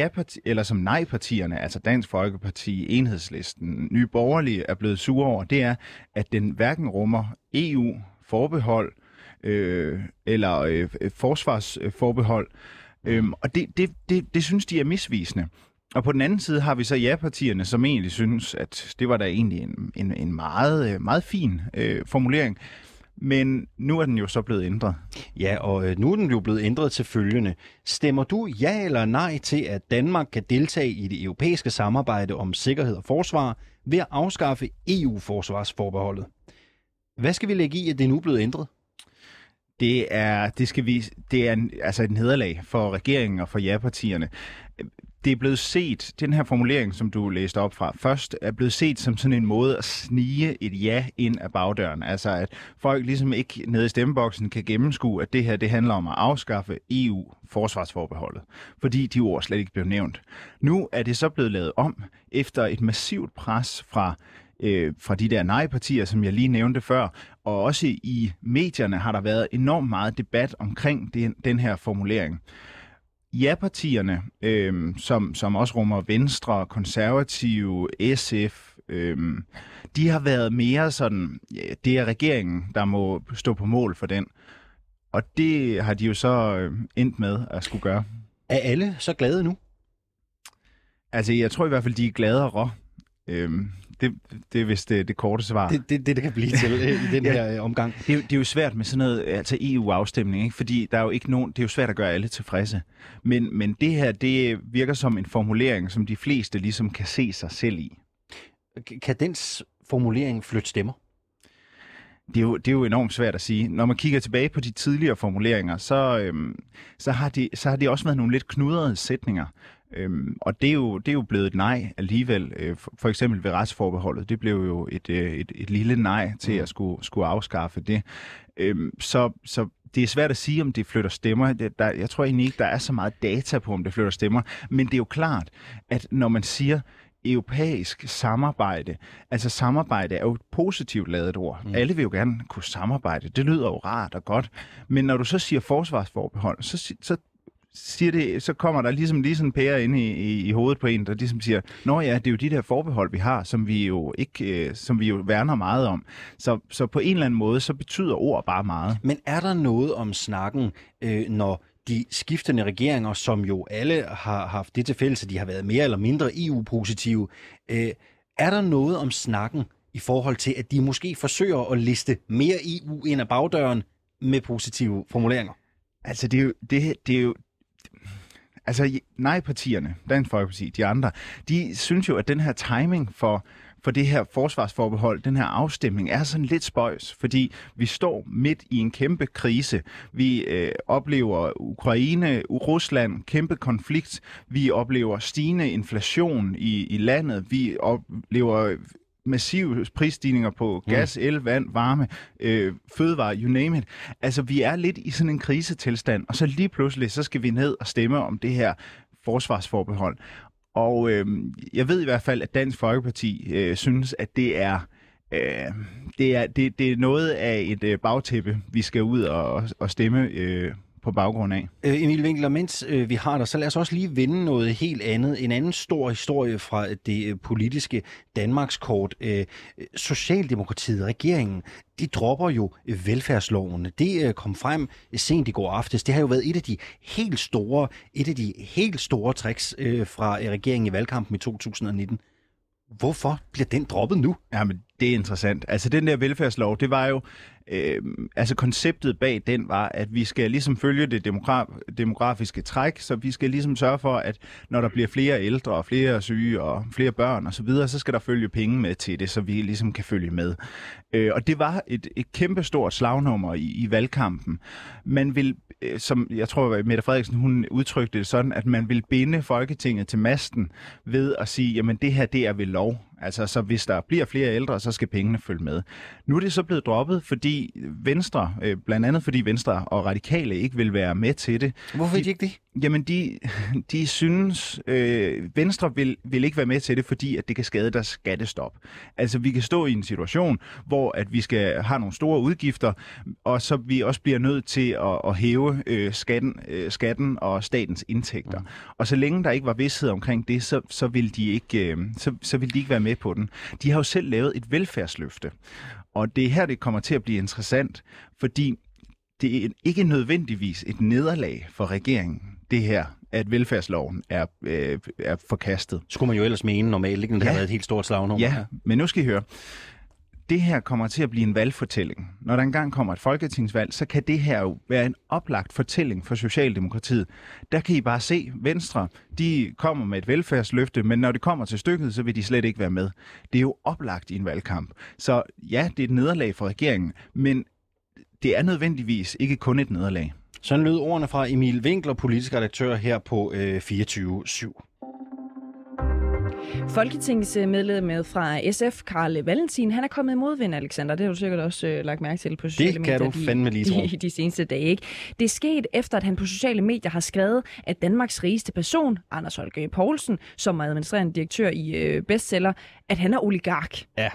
som nej-partierne, altså Dansk Folkeparti, Enhedslisten, Nye Borgerlige er blevet sure over, det er, at den hverken rummer EU-forbehold eller forsvarsforbehold. Og det synes de er misvisende. Og på den anden side har vi så ja-partierne, som egentlig synes, at det var da egentlig en meget, meget fin formulering. Men nu er den jo så blevet ændret. Ja, og nu er den jo blevet ændret til følgende. Stemmer du ja eller nej til, at Danmark kan deltage i det europæiske samarbejde om sikkerhed og forsvar ved at afskaffe EU-forsvarsforbeholdet? Hvad skal vi lægge i, at det nu er blevet ændret? Det er en nederlag for regeringen og for ja-partierne. det er blevet set, den her formulering, som du læste op fra først, er blevet set som sådan en måde at snige et ja ind af bagdøren. Altså at folk ligesom ikke nede i stemmeboksen kan gennemskue, at det her det handler om at afskaffe EU-forsvarsforbeholdet, fordi de ord slet ikke blev nævnt. Nu er det så blevet lavet om efter et massivt pres fra de der nej-partier, som jeg lige nævnte før, og også i medierne har der været enormt meget debat omkring den her formulering. Ja-partierne, som også rummer Venstre, Konservative, SF, de har været mere sådan, det er regeringen, der må stå på mål for den. Og det har de jo så endt med at skulle gøre. Er alle så glade nu? Altså, jeg tror i hvert fald, de er gladere. Det er vist det korte svar. Det kan blive til i den her omgang. Det er jo svært med sådan noget, altså EU-afstemning, ikke? Fordi der er jo ikke nogen, det er jo svært at gøre alle tilfredse. Men det her, det virker som en formulering, som de fleste ligesom kan se sig selv i. Kan den formulering flytte stemmer? Det er jo enormt svært at sige. Når man kigger tilbage på de tidligere formuleringer, så har de også været nogle lidt knudrede sætninger. Og det er jo blevet et nej alligevel. For eksempel ved retsforbeholdet. Det blev jo et lille nej til at skulle afskaffe det. Så det er svært at sige, om det flytter stemmer. Jeg tror egentlig ikke, der er så meget data på, om det flytter stemmer. Men det er jo klart, at når man siger europæisk samarbejde. Altså samarbejde er jo et positivt ladet ord. Alle vil jo gerne kunne samarbejde. Det lyder jo rart og godt. Men når du så siger forsvarsforbehold, så kommer der ligesom lige sådan en pære inde i hovedet på en, der ligesom siger, nå ja, det er jo de der forbehold, vi har, som vi jo værner meget om. Så på en eller anden måde, så betyder ord bare meget. Men er der noget om snakken, når de skiftende regeringer, som jo alle har haft det til fælles, at de har været mere eller mindre EU-positive, er der noget om snakken i forhold til, at de måske forsøger at liste mere EU ind ad bagdøren med positive formuleringer? Altså, det er jo altså, nej-partierne, Dansk Folkeparti, de andre, de synes jo, at den her timing for det her forsvarsforbehold, den her afstemning, er sådan lidt spøjs, fordi vi står midt i en kæmpe krise. Vi oplever Ukraine, Rusland, kæmpe konflikt. Vi oplever stigende inflation i landet. Vi oplever massive prisstigninger på gas, el, vand, varme, fødevarer, you name it. Altså, vi er lidt i sådan en krisetilstand, og så lige pludselig, så skal vi ned og stemme om det her forsvarsforbehold. Og jeg ved i hvert fald, at Dansk Folkeparti synes, at det er noget af et bagtæppe, vi skal ud og stemme på baggrund af. Emil Winckler, mens vi har dig, så lad os også lige vende noget helt andet. En anden stor historie fra det politiske Danmarkskort. Socialdemokratiet, regeringen, de dropper jo velfærdsloven. Det kom frem sent i går aftes. Det har jo været et af de helt store tricks fra regeringen i valgkampen i 2019. Hvorfor bliver den droppet nu? Jamen, det er interessant. Altså, den der velfærdslov, det var jo altså, konceptet bag den var, at vi skal ligesom følge det demografiske træk, så vi skal ligesom sørge for, at når der bliver flere ældre og flere syge og flere børn osv., så skal der følge penge med til det, så vi ligesom kan følge med. Og det var et kæmpestort slagnummer i valgkampen. Man vil, som jeg tror, Mette Frederiksen, hun udtrykte det sådan, at man vil binde Folketinget til masten ved at sige, jamen det her, det er ved lov. Altså, så hvis der bliver flere ældre, så skal pengene følge med. Nu er det så blevet droppet, fordi Venstre, blandt andet fordi Venstre og Radikale ikke vil være med til det. Hvorfor vil de ikke det? Jamen, de synes, Venstre vil ikke være med til det, fordi at det kan skade deres skattestop. Altså, vi kan stå i en situation, hvor at vi skal have nogle store udgifter, og så vi også bliver nødt til at hæve skatten og statens indtægter. Mm. Og så længe der ikke var vished omkring det, så vil de ikke, så vil de ikke være med på den. De har jo selv lavet et velfærdsløfte. Og det er her, det kommer til at blive interessant, fordi det er ikke nødvendigvis et nederlag for regeringen, det her, at velfærdsloven er forkastet. Skulle man jo ellers mene normalt, ikke? Det har været et helt stort slagnummer. Ja, men nu skal I høre. Det her kommer til at blive en valgfortælling. Når der engang kommer et folketingsvalg, så kan det her jo være en oplagt fortælling for Socialdemokratiet. Der kan I bare se, Venstre, de kommer med et velfærdsløfte, men når det kommer til stykket, så vil de slet ikke være med. Det er jo oplagt i en valgkamp. Så ja, det er et nederlag for regeringen, men det er nødvendigvis ikke kun et nederlag. Sådan lød ordene fra Emil Winckler, politisk redaktør her på 24/7. Folketingsmedlemmet fra SF, Carl Valentin, han er kommet i modvind, Alexander. Det har du sikkert også lagt mærke til på sociale medier. Det kan du fandme lige tro. De seneste dage, ikke? Det er sket efter, at han på sociale medier har skrevet, at Danmarks rigeste person, Anders Holch Povlsen, som er administrerende direktør i Bestseller, at han er oligark. Ja.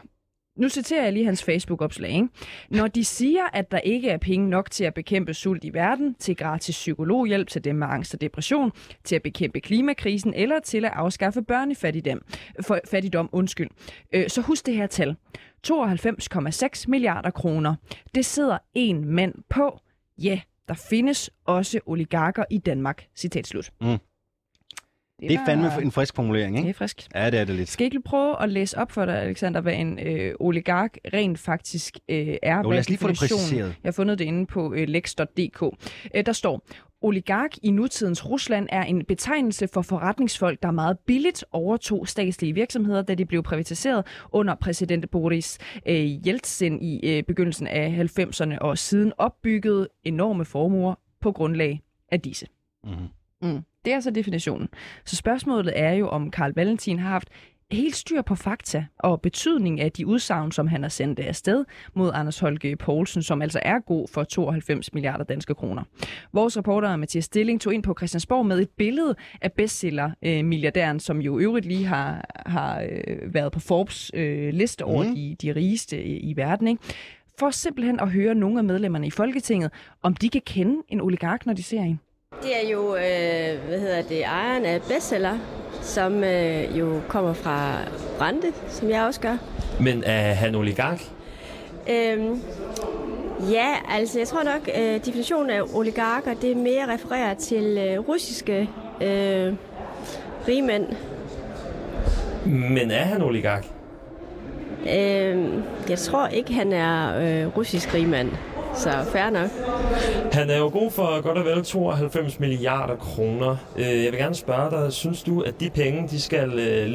Nu citerer jeg lige hans Facebook-opslag, ikke? Når de siger, at der ikke er penge nok til at bekæmpe sult i verden, til gratis psykologhjælp til dem med angst og depression, til at bekæmpe klimakrisen eller til at afskaffe børnefattigdom, så husk det her tal. 92,6 milliarder kroner. Det sidder én mand på. Ja, der findes også oligarker i Danmark. Citat slut. Mm. Det er fandme en frisk formulering, ikke? Det er frisk. Ja, det er det lidt. Skal ikke prøve at læse op for dig, Alexander, hvad en oligark rent faktisk er? Jo, lad os lige få det præciseret. Jeg har fundet det inde på lex.dk. Der står, oligark i nutidens Rusland er en betegnelse for forretningsfolk, der meget billigt overtog statslige virksomheder, da de blev privatiseret under præsident Boris Jeltsin i begyndelsen af 90'erne og siden opbyggede enorme formuer på grundlag af disse. Mm-hmm. Mm. Det er så definitionen. Så spørgsmålet er jo, om Carl Valentin har haft helt styr på fakta og betydning af de udsagn, som han har sendt afsted mod Anders Holch Povlsen, som altså er god for 92 milliarder danske kroner. Vores reporter Mathias Stilling tog ind på Christiansborg med et billede af bestseller-milliardæren, som jo øvrigt lige har været på Forbes liste over de rigeste i verden, ikke? For simpelthen at høre nogle af medlemmerne i Folketinget, om de kan kende en oligark, når de ser en. Det er jo, ejeren af Bestseller, som jo kommer fra Brande, som jeg også gør. Men er han oligark? Ja, altså jeg tror nok, definitionen af oligarker, det mere refererer til russiske rigmænd. Men er han oligark? Jeg tror ikke, han er russisk rigmand. Så fair nok. Han er jo god for godt og vel 92 milliarder kroner. Jeg vil gerne spørge dig, synes du, at de penge, de skal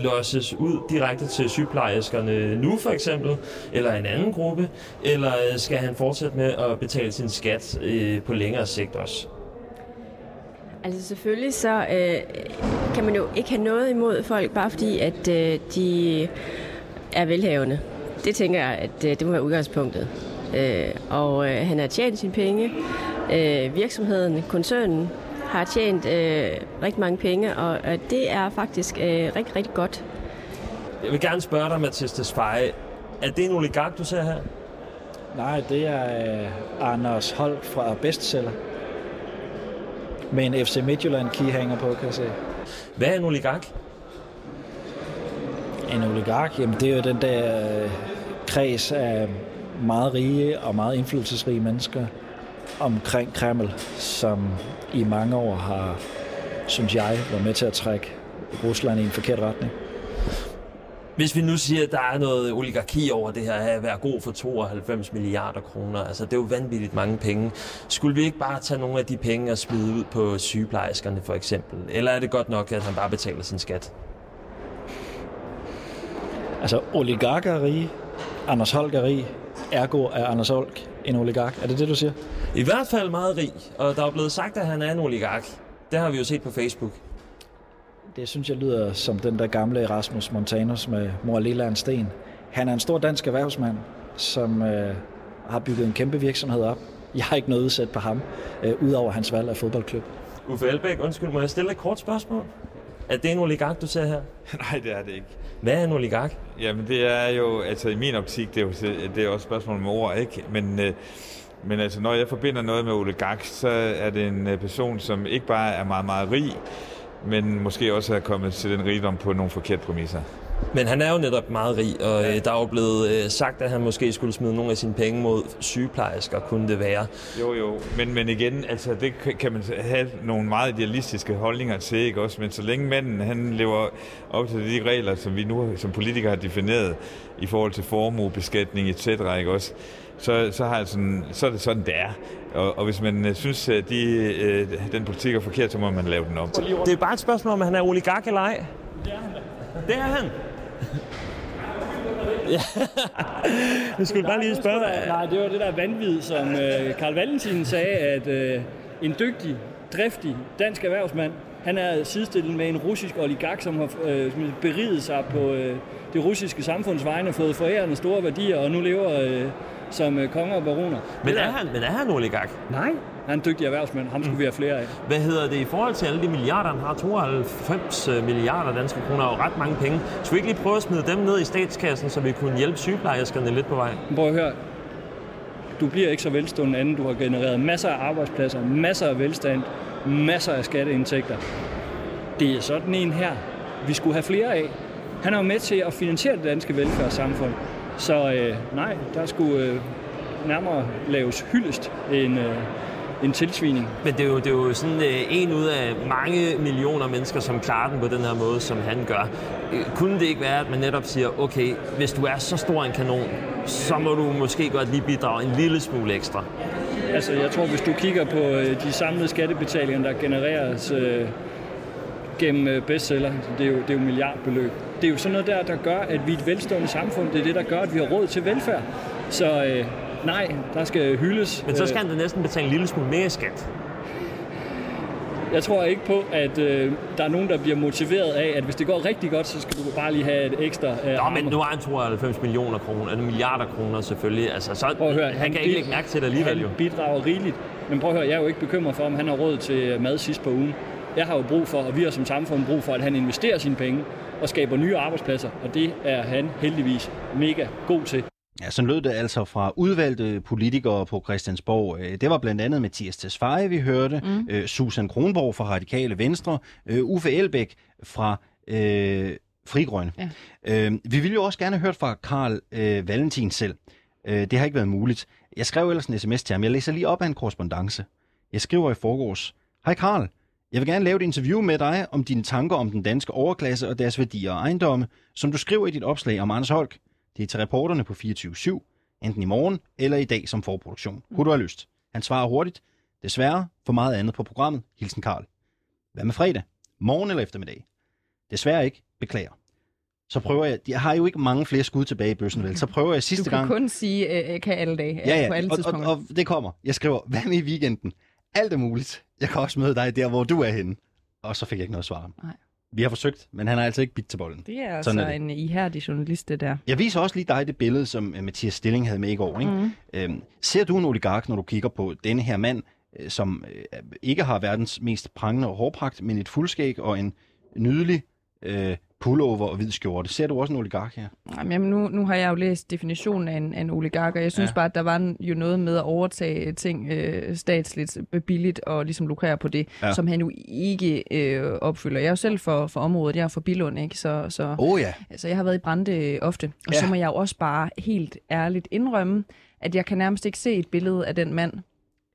losses ud direkte til sygeplejerskerne nu for eksempel, eller en anden gruppe, eller skal han fortsætte med at betale sin skat på længere sigt også? Altså selvfølgelig så kan man jo ikke have noget imod folk, bare fordi at de er velhavende. Det tænker jeg, at det må være udgangspunktet. Han har tjent sine penge. Virksomheden, koncernen, har tjent rigtig mange penge, og det er faktisk rigtig, rigtig godt. Jeg vil gerne spørge dig, Mathias Tesfaye. Er det en oligark, du ser her? Nej, det er Anders Holch fra Bestseller. Med en FC Midtjylland-key hænger på, kan jeg se. Hvad er en oligark? En oligark? Jamen, det er jo den der kreds af meget rige og meget indflydelsesrige mennesker omkring Kreml, som i mange år har, synes jeg, været med til at trække Rusland i en forkert retning. Hvis vi nu siger, at der er noget oligarki over det her at være god for 92 milliarder kroner, altså det er jo vanvittigt mange penge. Skulle vi ikke bare tage nogle af de penge og smide ud på sygeplejerskerne for eksempel? Eller er det godt nok, at han bare betaler sin skat? Altså oligarker er rige, Anders Holch er rige. Ergo er Anders Holch en oligark. Er det det, du siger? I hvert fald meget rig, og der er blevet sagt, at han er en oligark. Det har vi jo set på Facebook. Det synes jeg lyder som den der gamle Erasmus Montanus med Mor Lilla en sten. Han er en stor dansk erhvervsmand, som har bygget en kæmpe virksomhed op. Jeg har ikke noget udsat på ham, udover hans valg af fodboldklub. Uffe Elbæk, undskyld, må jeg stille et kort spørgsmål? Er det en oligark, du ser her? Nej, det er det ikke. Hvad er en oligark? Jamen det er jo, altså i min optik, det er også spørgsmål med ord, ikke? Men altså når jeg forbinder noget med oligark, så er det en person, som ikke bare er meget, meget rig, men måske også er kommet til den rigdom på nogle forkerte præmisser. Men han er jo netop meget rig, og der er jo blevet sagt, at han måske skulle smide nogle af sine penge mod sygeplejersker, kunne det være. Jo, men igen, altså det kan man have nogle meget idealistiske holdninger til, ikke også? Men så længe manden, han lever op til de regler, som vi nu som politikere har defineret i forhold til formuebeskatning etc., ikke også? Så er det sådan, det er. Og hvis man synes, at den politik er forkert, så må man lave den om. Det er bare et spørgsmål, om han er oligark eller ej. Det er han. Ja. Jeg skulle bare lige spørge. Nej, det var det der vanvid, som Carl Valentin sagde, at en dygtig, driftig dansk erhvervsmand, Han er sidestillet med en russisk oligark, som har beriget sig på det russiske samfundsvejne, fået forærende store værdier, og nu lever som konger og baroner. Men er han en oligark? Nej. Han er en dygtig erhvervsmand. Ham skulle vi have flere af. Hvad hedder det i forhold til alle de milliarder, han har? 92 milliarder danske kroner og ret mange penge. Skulle vi ikke lige prøve at smide dem ned i statskassen, så vi kunne hjælpe sygeplejerskerne lidt på vej? Prøv at høre. Du bliver ikke så velstående anden. Du har genereret masser af arbejdspladser, masser af velstand, masser af skatteindtægter. Det er sådan en her, vi skulle have flere af. Han er jo med til at finansiere det danske velfærdssamfund. Så nej, der skulle nærmere laves hyldest en tilsvining. Men det er jo sådan en ud af mange millioner mennesker, som klarer den på den her måde, som han gør. Kunne det ikke være, at man netop siger, okay, hvis du er så stor en kanon, så må du måske godt lige bidrage en lille smule ekstra? Altså, jeg tror, hvis du kigger på de samlede skattebetalinger, der genereres gennem Bestseller, det er jo milliardbeløb. Det er jo sådan noget der gør, at vi er et velstående samfund. Det er det, der gør, at vi har råd til velfærd. Så nej, der skal hyldes. Men så skal han da næsten betale en lille smule mere skat. Jeg tror ikke på, at der er nogen, der bliver motiveret af, at hvis det går rigtig godt, så skal du bare lige have et ekstra... men nu har han 92 millioner kroner, eller milliarder kroner selvfølgelig. Altså, så prøv at høre, han kan ikke lægge mærke til det alligevel. Han bidrager rigeligt. Men prøv at høre, jeg er jo ikke bekymret for, om han har råd til mad sidst på ugen. Jeg har jo brug for, og vi har som samfund brug for, at han investerer sine penge og skaber nye arbejdspladser. Og det er han heldigvis mega god til. Ja, sådan lød det altså fra udvalgte politikere på Christiansborg. Det var blandt andet Mathias Tesfaye, vi hørte, Susan Kronborg fra Radikale Venstre, Uffe Elbæk fra Frigrønne. Ja. Vi ville jo også gerne have hørt fra Carl Valentin selv. Det har ikke været muligt. Jeg skrev ellers en sms til ham. Jeg læser lige op af en korrespondance. Jeg skriver i forgårs: Hej Carl, jeg vil gerne lave et interview med dig om dine tanker om den danske overklasse og deres værdier og ejendomme, som du skriver i dit opslag om Anders Holch. Det er til reporterne på 24/7, enten i morgen eller i dag som forproduktion. Kunne du have lyst? Han svarer hurtigt. Desværre for meget andet på programmet. Hilsen Karl. Hvad med fredag? Morgen eller eftermiddag? Desværre ikke. Beklager. Så prøver jeg. Jeg har jo ikke mange flere skud tilbage i bøssen, vel? Så prøver jeg sidste gang. Du kan kun sige, kan alle dage. Ja, på alle tidspunkter. Og det kommer. Jeg skriver, hvad med i weekenden? Alt er muligt. Jeg kan også møde dig der, hvor du er henne. Og så fik jeg ikke noget svar. Nej. Vi har forsøgt, men han har altså ikke bidt til bolden. Det er altså en ihærdig journalist, det der. Jeg viser også lige dig det billede, som Mathias Stilling havde med i går. Ikke? Mm-hmm. Ser du en oligark, når du kigger på denne her mand, som ikke har verdens mest prangende og hårpragt, men et fuldskæg og en nydelig pullover og hvid skjorte? Ser du også en oligark her? Jamen, nu har jeg jo læst definitionen af en oligark, og jeg synes bare, at der var jo noget med at overtage ting statsligt billigt og ligesom lukrere på det, som han jo ikke opfylder. Jeg er jo selv for området, jeg er for Billund, ikke? Så altså, jeg har været i Brande ofte, og så må jeg jo også bare helt ærligt indrømme, at jeg kan nærmest ikke se et billede af den mand,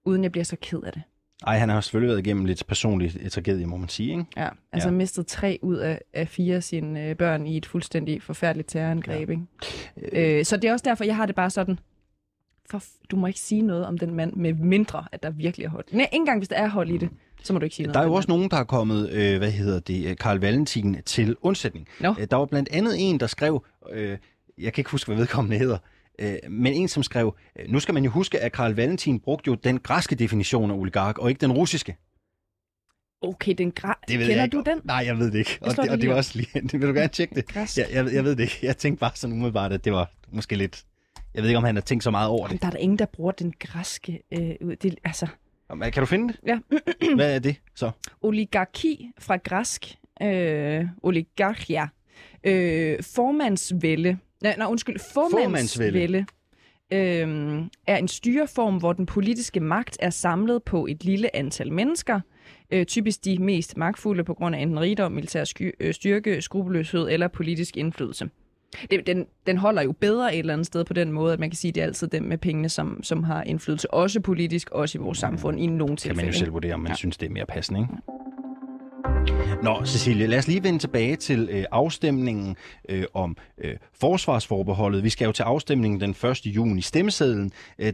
uden jeg bliver så ked af det. Ej, han har selvfølgelig været igennem lidt personlig tragedie, må man sige, ikke? Ja, altså mistet 3 ud af 4 af sine børn i et fuldstændig forfærdeligt terrorangreb, ikke? Så det er også derfor, jeg har det bare sådan, du må ikke sige noget om den mand, med mindre, at der virkelig er hold. Nej, ikke engang hvis der er hold i det, så må du ikke sige noget. Der er jo også nogen, der er kommet, Carl Valentin til undsætning. No. Der var blandt andet en, der skrev, jeg kan ikke huske, hvad vedkommende hedder, men en, som skrev, nu skal man jo huske, at Carl Valentin brugte jo den græske definition af oligark, og ikke den russiske. Okay, den græske. Kender du den? Nej, jeg ved det ikke. Og det var også lige... Vil du gerne tjekke det? Jeg ved det ikke. Jeg tænkte bare sådan umiddelbart, at det var måske lidt... Jeg ved ikke, om han har tænkt så meget over det. Jamen, der er der ingen, der bruger den græske... Kan du finde det? Ja. Hvad er det så? Oligarki fra græsk. Oligarkia. Formandsvælde. Formandsvælde er en styreform, hvor den politiske magt er samlet på et lille antal mennesker. Typisk de mest magtfulde på grund af enten rigdom, militær styrke, skrupelløshed eller politisk indflydelse. Den holder jo bedre et eller andet sted på den måde, at man kan sige, at det er altid dem med pengene, som har indflydelse, også politisk, også i vores samfund, i nogle tilfælde. Kan man jo selv vurdere, om man synes, det er mere passende, ikke? Nå, Cecilie, lad os lige vende tilbage til afstemningen om forsvarsforbeholdet. Vi skal jo til afstemningen den 1. juni. Stemmesedlen,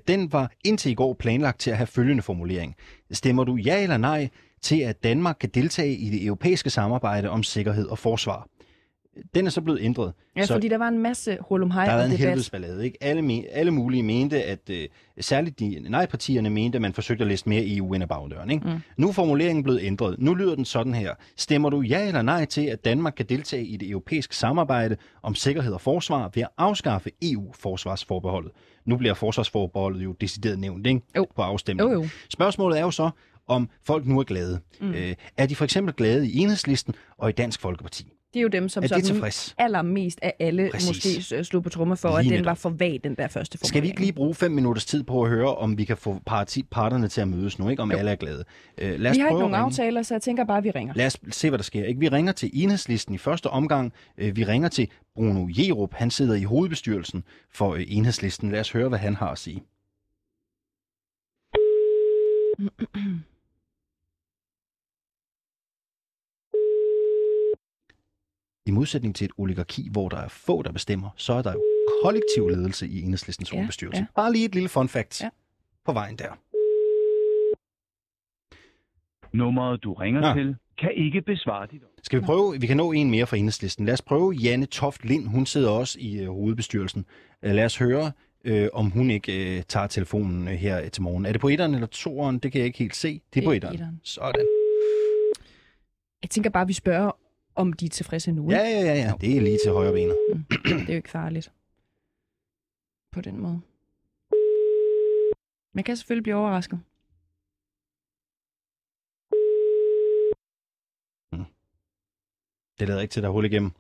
den var indtil i går planlagt til at have følgende formulering. Stemmer du ja eller nej til, at Danmark kan deltage i det europæiske samarbejde om sikkerhed og forsvar? Den er så blevet ændret. Ja, så fordi der var en masse hurlumhej. Der har været en helvedes ballade, ikke? Alle mulige mente, at særligt de nej-partierne mente, at man forsøgte at læse mere EU end af bagdøren, ikke? Mm. Nu er formuleringen blevet ændret. Nu lyder den sådan her. Stemmer du ja eller nej til, at Danmark kan deltage i det europæiske samarbejde om sikkerhed og forsvar ved at afskaffe EU-forsvarsforbeholdet? Nu bliver forsvarsforbeholdet jo decideret nævnt, ikke? Jo. På afstemningen. Jo. Spørgsmålet er jo så, om folk nu er glade. Mm. Er de for eksempel glade i Enhedslisten og i Dansk Folkeparti? Det er jo dem, som så allermest af alle måske slog på trommer for, at den var for vag, den der første formulering. Skal vi ikke lige bruge 5 minutters tid på at høre, om vi kan få parterne til at mødes nu, ikke? Om alle er glade. Lad os vi har ikke nogen aftaler, så jeg tænker bare, at vi ringer. Lad os se, hvad der sker. Ikke? Vi ringer til Enhedslisten i første omgang. Vi ringer til Bruno Jerup. Han sidder i hovedbestyrelsen for Enhedslisten. Lad os høre, hvad han har at sige. I modsætning til et oligarki, hvor der er få, der bestemmer, så er der jo kollektiv ledelse i Enhedslistens hovedbestyrelse. Ja. Bare lige et lille fun fact på vejen der. Nummeret, du ringer til, kan ikke besvare dit. Skal vi prøve? Vi kan nå en mere fra Enhedslisten. Lad os prøve Janne Toft Lind. Hun sidder også i hovedbestyrelsen. Lad os høre, om hun ikke tager telefonen her til morgen. Er det på etteren eller toeren? Det kan jeg ikke helt se. Det er på etteren. Sådan. Jeg tænker bare, vi spørger, om de er tilfredse nu. Ja. Det er lige til højre benet. Det er jo ikke farligt. På den måde. Man kan selvfølgelig blive overrasket. Det lader ikke til, at der er hul igennem.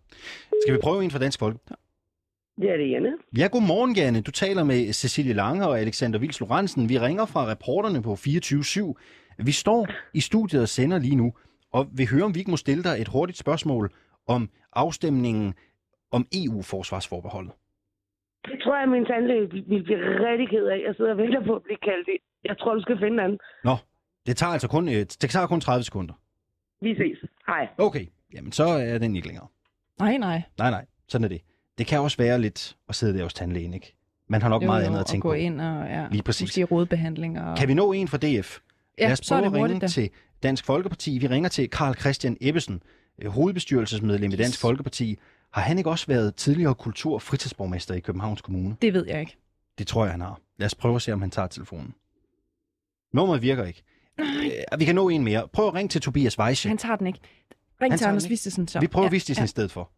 Skal vi prøve en fra Dansk Folkeparti? Ja, det er Janne. Ja, godmorgen, Janne. Du taler med Cecilie Lange og Alexander Wils Lorenzen. Vi ringer fra reporterne på 24/7. Vi står i studiet og sender lige nu. Og vi hører, om vi ikke må stille dig et hurtigt spørgsmål om afstemningen om EU-forsvarsforbeholdet. Det tror jeg, min tandlæge vil blive rigtig ked af. Jeg sidder og venter på at blive kaldt ind. Jeg tror, du skal finde en anden. Nå, det tager altså kun 30 sekunder. Vi ses. Hej. Okay, jamen så er den ikke længere. Nej. Sådan er det. Det kan også være lidt at sidde der hos tandlægen, ikke? Man har nok meget andet at tænke på. Gå ind og lige præcis. Måske rodbehandling. Og... Kan vi nå en fra DF? Ja, lad os prøve at ringe til Dansk Folkeparti. Vi ringer til Carl Christian Ebbesen, hovedbestyrelsesmedlem i Dansk Folkeparti. Har han ikke også været tidligere kultur- og fritidsborgmester i Københavns Kommune? Det ved jeg ikke. Det tror jeg, han har. Lad os prøve at se, om han tager telefonen. Nummeret virker ikke. Vi kan nå en mere. Prøv at ringe til Tobias Weiche. Han tager den ikke. Ring til Anders Vistisen så. Vi prøver Vistisen i stedet for.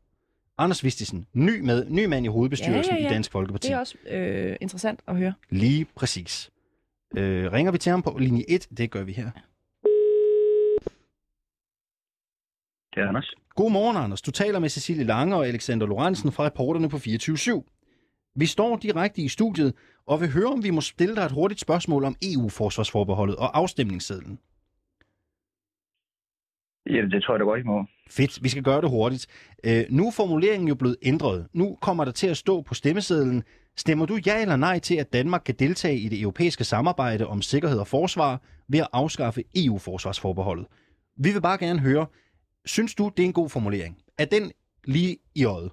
Anders Vistisen, ny mand i hovedbestyrelsen i Dansk Folkeparti. Det er også interessant at høre. Lige præcis. Ringer vi til ham på linje 1? Det gør vi her. Det er Anders. Godmorgen, Anders. Du taler med Cecilie Lange og Alexander Lorenzen fra reporterne på 24/7. Vi står direkte i studiet og vil høre, om vi må stille dig et hurtigt spørgsmål om EU-forsvarsforbeholdet og afstemningssedlen. Jamen, det tror jeg da godt, I må. Fedt. Vi skal gøre det hurtigt. Nu er formuleringen jo blevet ændret. Nu kommer der til at stå på stemmesedlen: stemmer du ja eller nej til, at Danmark kan deltage i det europæiske samarbejde om sikkerhed og forsvar ved at afskaffe EU-forsvarsforbeholdet? Vi vil bare gerne høre, synes du, det er en god formulering? Er den lige i øjet?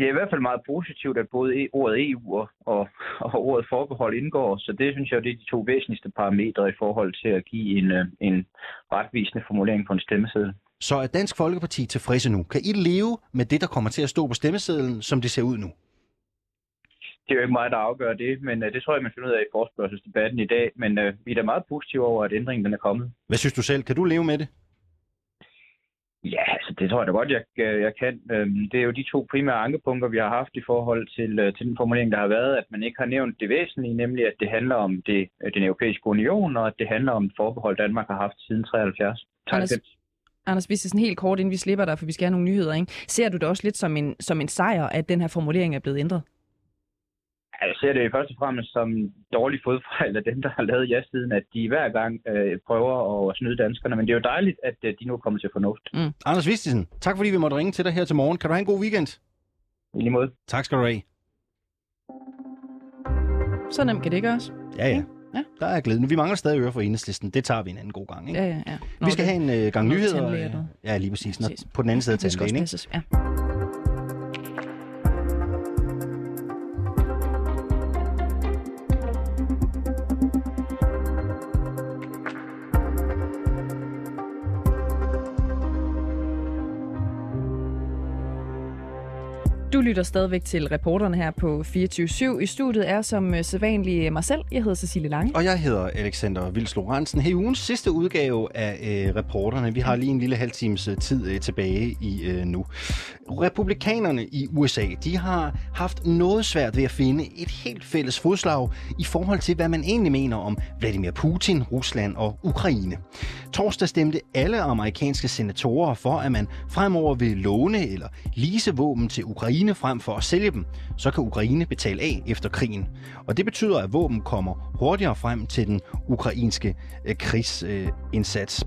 Ja, i hvert fald meget positivt, at både ordet EU og ordet forbehold indgår, så det synes jeg, det er de to væsentligste parametre i forhold til at give en retvisende formulering på en stemmeseddel. Så er Dansk Folkeparti tilfredse nu? Kan I leve med det, der kommer til at stå på stemmesedlen, som det ser ud nu? Det er jo ikke mig, der afgør det, men det tror jeg, man finder ud af i forespørgselsdebatten i dag. Men vi er da meget positive over, at ændringen den er kommet. Hvad synes du selv? Kan du leve med det? Ja, altså, det tror jeg da godt, jeg kan. Det er jo de to primære ankepunkter, vi har haft i forhold til den formulering, der har været, at man ikke har nævnt det væsentlige, nemlig at det handler om den europæiske union, og at det handler om forbehold, Danmark har haft siden 73. Anders, hvis det er sådan helt kort, inden vi slipper dig, for vi skal have nogle nyheder, ikke? Ser du det også lidt som en sejr, at den her formulering er blevet ændret? Jeg ser det først og fremmest som dårlig fodfejl af dem, der har lavet ja-siden, at de hver gang prøver at snyde danskerne. Men det er jo dejligt, at de nu kommer til fornuft. Mm. Anders Vistisen, tak fordi vi måtte ringe til dig her til morgen. Kan du have en god weekend? I lige måde. Tak skal du have. Så nemt kan det gøres. Ja. Der er glæde. Nu, vi mangler stadig øre for Enhedslisten. Det tager vi en anden god gang, ikke? Ja. Nå, vi skal have en gang nyheder. Ja, lige præcis. Når, på den anden side af tandlægen, ikke? Ja. Du lytter stadigvæk til reporterne her på 24/7. I studiet er som sædvanlig mig selv. Jeg hedder Cecilie Lange. Og jeg hedder Alexander Wils Lorenzen. Her i ugens sidste udgave af reporterne. Vi har lige en lille halv times tid tilbage i nu. Republikanerne i USA, de har haft noget svært ved at finde et helt fælles fodslag i forhold til, hvad man egentlig mener om Vladimir Putin, Rusland og Ukraine. Torsdag stemte alle amerikanske senatorer for, at man fremover vil låne eller lease våben til Ukraine frem for at sælge dem, så kan Ukraine betale af efter krigen. Og det betyder, at våben kommer hurtigere frem til den ukrainske krigsindsats.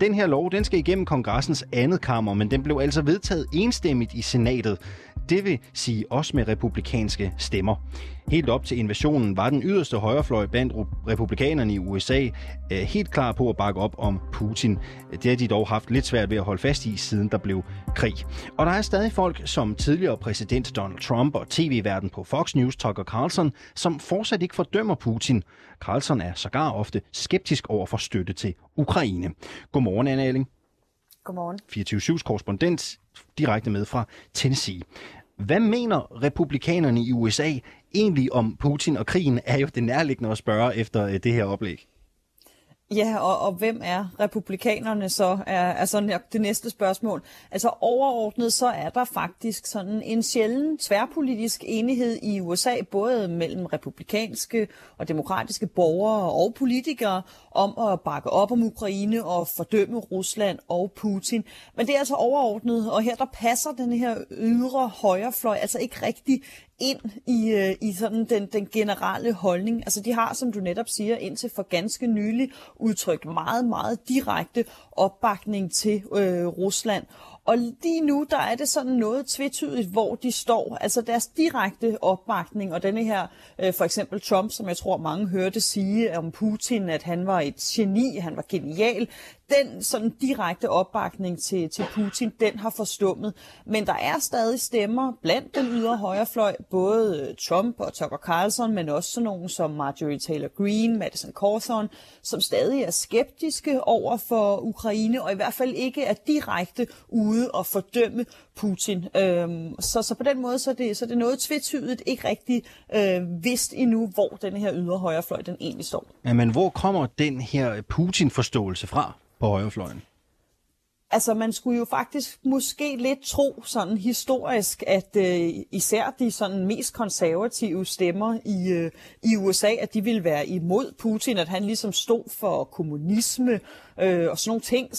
Den her lov, den skal igennem kongressens andet kammer, men den blev altså vedtaget enstemmigt i senatet. Det vil sige også med republikanske stemmer. Helt op til invasionen var den yderste højrefløj blandt republikanerne i USA helt klar på at bakke op om Putin. Det har de dog haft lidt svært ved at holde fast i, siden der blev krig. Og der er stadig folk som tidligere præsident Donald Trump og tv-verden på Fox News, Tucker Carlson, som fortsat ikke fordømmer Putin. Carlson er sågar ofte skeptisk over for støtte til Ukraine. Godmorgen, Anna Elling. Godmorgen. 24/7's korrespondent, direkte med fra Tennessee. Hvad mener republikanerne i USA egentlig om Putin og krigen, er jo det nærliggende at spørge efter det her oplæg. Ja, og hvem er republikanerne så, altså det næste spørgsmål. Altså overordnet så er der faktisk sådan en sjælden tværpolitisk enighed i USA, både mellem republikanske og demokratiske borgere og politikere, om at bakke op om Ukraine og fordømme Rusland og Putin. Men det er altså overordnet, og her der passer den her ydre højrefløj altså ikke rigtig ind i sådan den generelle holdning. Altså de har, som du netop siger, indtil for ganske nylig udtrykt meget, meget direkte opbakning til Rusland. Og lige nu, der er det sådan noget tvetydigt, hvor de står. Altså deres direkte opbakning, og denne her, for eksempel Trump, som jeg tror mange hørte sige om Putin, at han var et geni, han var genial. Den sådan direkte opbakning til Putin, den har forstummet. Men der er stadig stemmer blandt den ydre højrefløj, både Trump og Tucker Carlson, men også sådan nogen som Marjorie Taylor Greene, Madison Cawthorn, som stadig er skeptiske over for Ukraine, og i hvert fald ikke er direkte ude og fordømme Putin. Så på den måde, så er det noget tvetydigt, ikke rigtig vist endnu, hvor den her ydre højrefløj, den egentlig står. Ja, men hvor kommer den her Putin-forståelse fra? På højrefløjen. Altså man skulle jo faktisk måske lidt tro sådan historisk, at især de sådan mest konservative stemmer i USA, at de ville være imod Putin, at han ligesom stod for kommunisme og sådan nogle ting,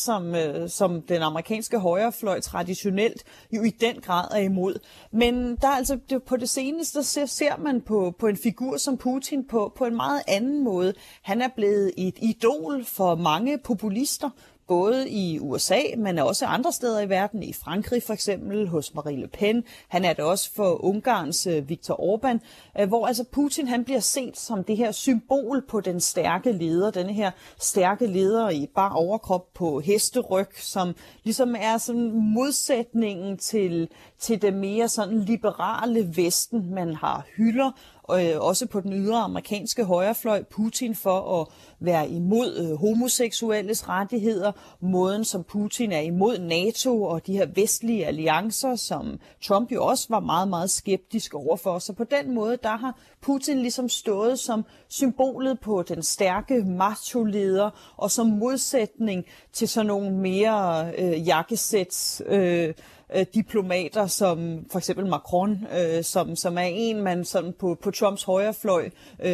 som den amerikanske højrefløj traditionelt jo i den grad er imod. Men der altså på det seneste ser man på en figur som Putin på en meget anden måde. Han er blevet et idol for mange populister, både i USA, men også andre steder i verden, i Frankrig for eksempel, hos Marine Le Pen. Han er det også for Ungarns Viktor Orbán, hvor altså Putin han bliver set som det her symbol på den stærke leder, denne her stærke leder i bar overkrop på hesteryg, som ligesom er sådan modsætningen til det mere sådan liberale Vesten, man har hylder, og også på den ydre amerikanske højrefløj, Putin for at være imod homoseksuelles rettigheder, måden som Putin er imod NATO og de her vestlige alliancer, som Trump jo også var meget, meget skeptisk overfor. Så på den måde, der har Putin ligesom stået som symbolet på den stærke macho-leder og som modsætning til sådan nogle mere jakkesæts diplomater som for eksempel Macron, som er en man sådan på Trumps højrefløj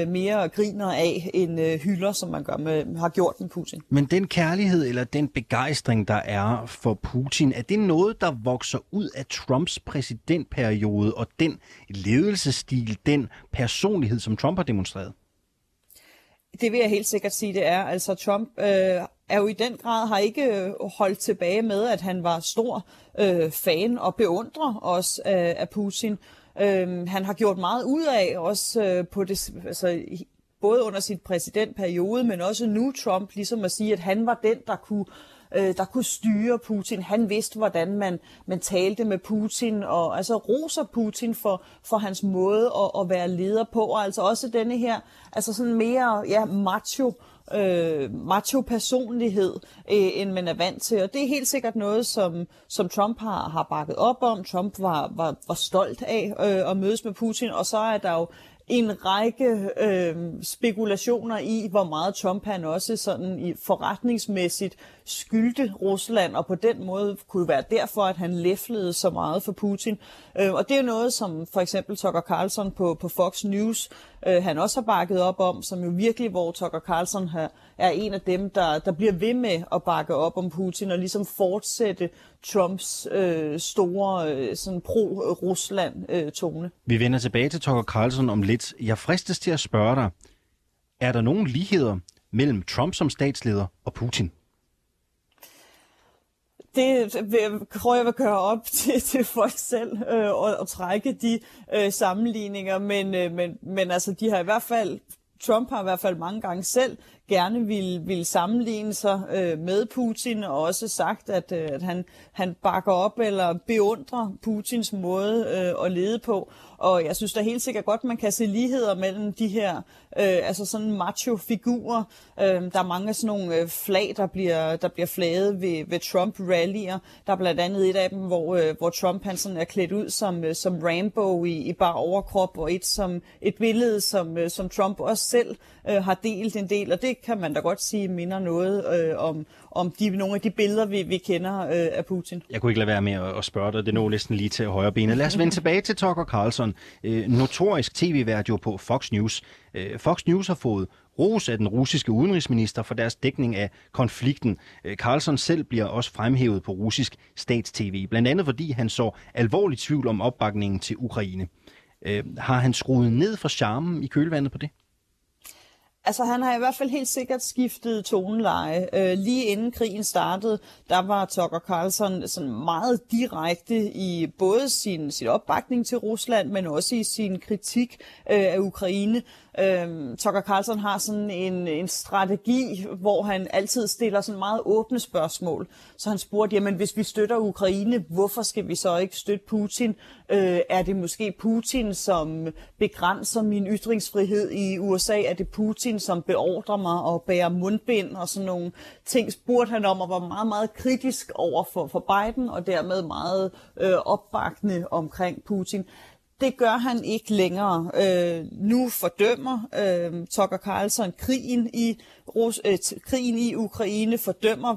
mere griner af end hylder, som man gør med, har gjort med Putin. Men den kærlighed eller den begejstring, der er for Putin, er det noget, der vokser ud af Trumps præsidentperiode og den ledelsesstil, den personlighed, som Trump har demonstreret? Det vil jeg helt sikkert sige, det er. Altså Trump er jo i den grad, har ikke holdt tilbage med, at han var stor fan og beundrer også af Putin. Han har gjort meget ud af, også på det, altså, både under sit præsidentperiode, men også nu Trump, ligesom at sige, at han var den, der kunne der kunne styre Putin. Han vidste, hvordan man talte med Putin, og altså roser Putin for hans måde at være leder på, og altså også denne her, altså sådan mere, ja, macho personlighed, end man er vant til. Og det er helt sikkert noget, som Trump har bakket op om. Trump var stolt af at mødes med Putin, og så er der jo en række spekulationer i, hvor meget Trump han også sådan i forretningsmæssigt skyldte Rusland, og på den måde kunne være derfor, at han læflede så meget for Putin. Og det er noget, som for eksempel Tucker Carlson på Fox News, han også har bakket op om, som jo virkelig, hvor Tucker Carlson er en af dem, der bliver ved med at bakke op om Putin og ligesom fortsætte Trumps store sådan pro-Rusland-tone. Vi vender tilbage til Tucker Carlson om lidt. Jeg fristes til at spørge dig, er der nogen ligheder mellem Trump som statsleder og Putin? Det tror jeg vil køre op til folk selv og trække de sammenligninger, men altså de har i hvert fald, Trump har i hvert fald mange gange selv gerne vil sammenligne sig med Putin, og også sagt, at han bakker op eller beundrer Putins måde at lede på. Og jeg synes da helt sikkert godt, man kan se ligheder mellem de her altså sådan macho-figurer. Der er mange af sådan nogle flag, der bliver flaget ved Trump-rallyer. Der er blandt andet et af dem, hvor Trump han sådan er klædt ud som Rambo i bare overkrop, og et billede, som Trump også selv har delt en del. Og det kan man da godt sige minder noget om nogle af de billeder, vi kender af Putin. Jeg kunne ikke lade være med at spørge dig. Det når næsten lige til højre benet. Lad os vende tilbage til Tucker Carlson. Notorisk tv-vært jo på Fox News. Fox News har fået ros af den russiske udenrigsminister for deres dækning af konflikten. Carlson selv bliver også fremhævet på russisk statstv, blandt andet fordi han så alvorlig tvivl om opbakningen til Ukraine. Har han skruet ned for charmen i kølvandet på det? Altså han har i hvert fald helt sikkert skiftet toneleje. Lige inden krigen startede, der var Tucker Carlson sådan meget direkte i både sin opbakning til Rusland, men også i sin kritik af Ukraine. Tucker Carlson har sådan en strategi, hvor han altid stiller sådan meget åbne spørgsmål. Så han spurgte, jamen hvis vi støtter Ukraine, hvorfor skal vi så ikke støtte Putin? Er det måske Putin, som begrænser min ytringsfrihed i USA? Er det Putin, som beordrer mig at bære mundbind og sådan nogle ting? Spurgte han om, og var meget, meget kritisk over for Biden, og dermed meget opbakende omkring Putin. Det gør han ikke længere. Nu fordømmer Tucker Carlson krigen i Ukraine, fordømmer,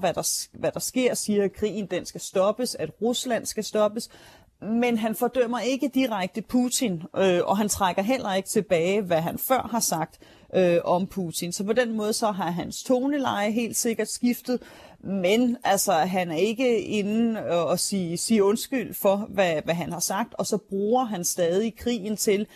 hvad der sker, siger, at krigen den skal stoppes, at Rusland skal stoppes. Men han fordømmer ikke direkte Putin, og han trækker heller ikke tilbage, hvad han før har sagt om Putin. Så på den måde så har hans toneleje helt sikkert skiftet, men altså, han er ikke inde og sige undskyld for, hvad han har sagt, og så bruger han stadig krigen til,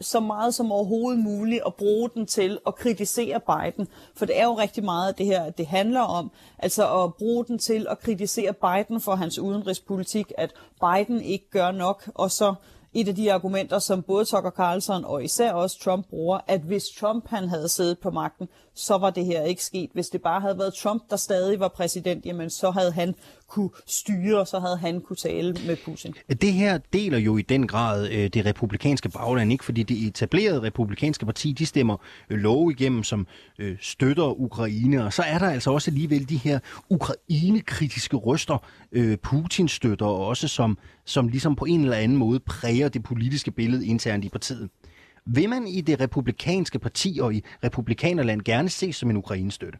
så meget som overhovedet muligt, at bruge den til at kritisere Biden. For det er jo rigtig meget det her, det handler om, altså at bruge den til at kritisere Biden for hans udenrigspolitik, at Biden ikke gør nok, og så et af de argumenter, som både Tucker Carlson og især også Trump bruger, at hvis Trump han havde siddet på magten, så var det her ikke sket. Hvis det bare havde været Trump, der stadig var præsident, jamen så havde han kunne styre, så havde han kunne tale med Putin. Det her deler jo i den grad det republikanske bagland, ikke? Fordi det etablerede republikanske parti, de stemmer love igennem, som støtter Ukraine, og så er der altså også alligevel de her Ukraine-kritiske røster, Putin støtter, og også som ligesom på en eller anden måde præger det politiske billede internt i partiet. Vil man i det republikanske parti og i republikanerland gerne ses som en Ukraine-støtte?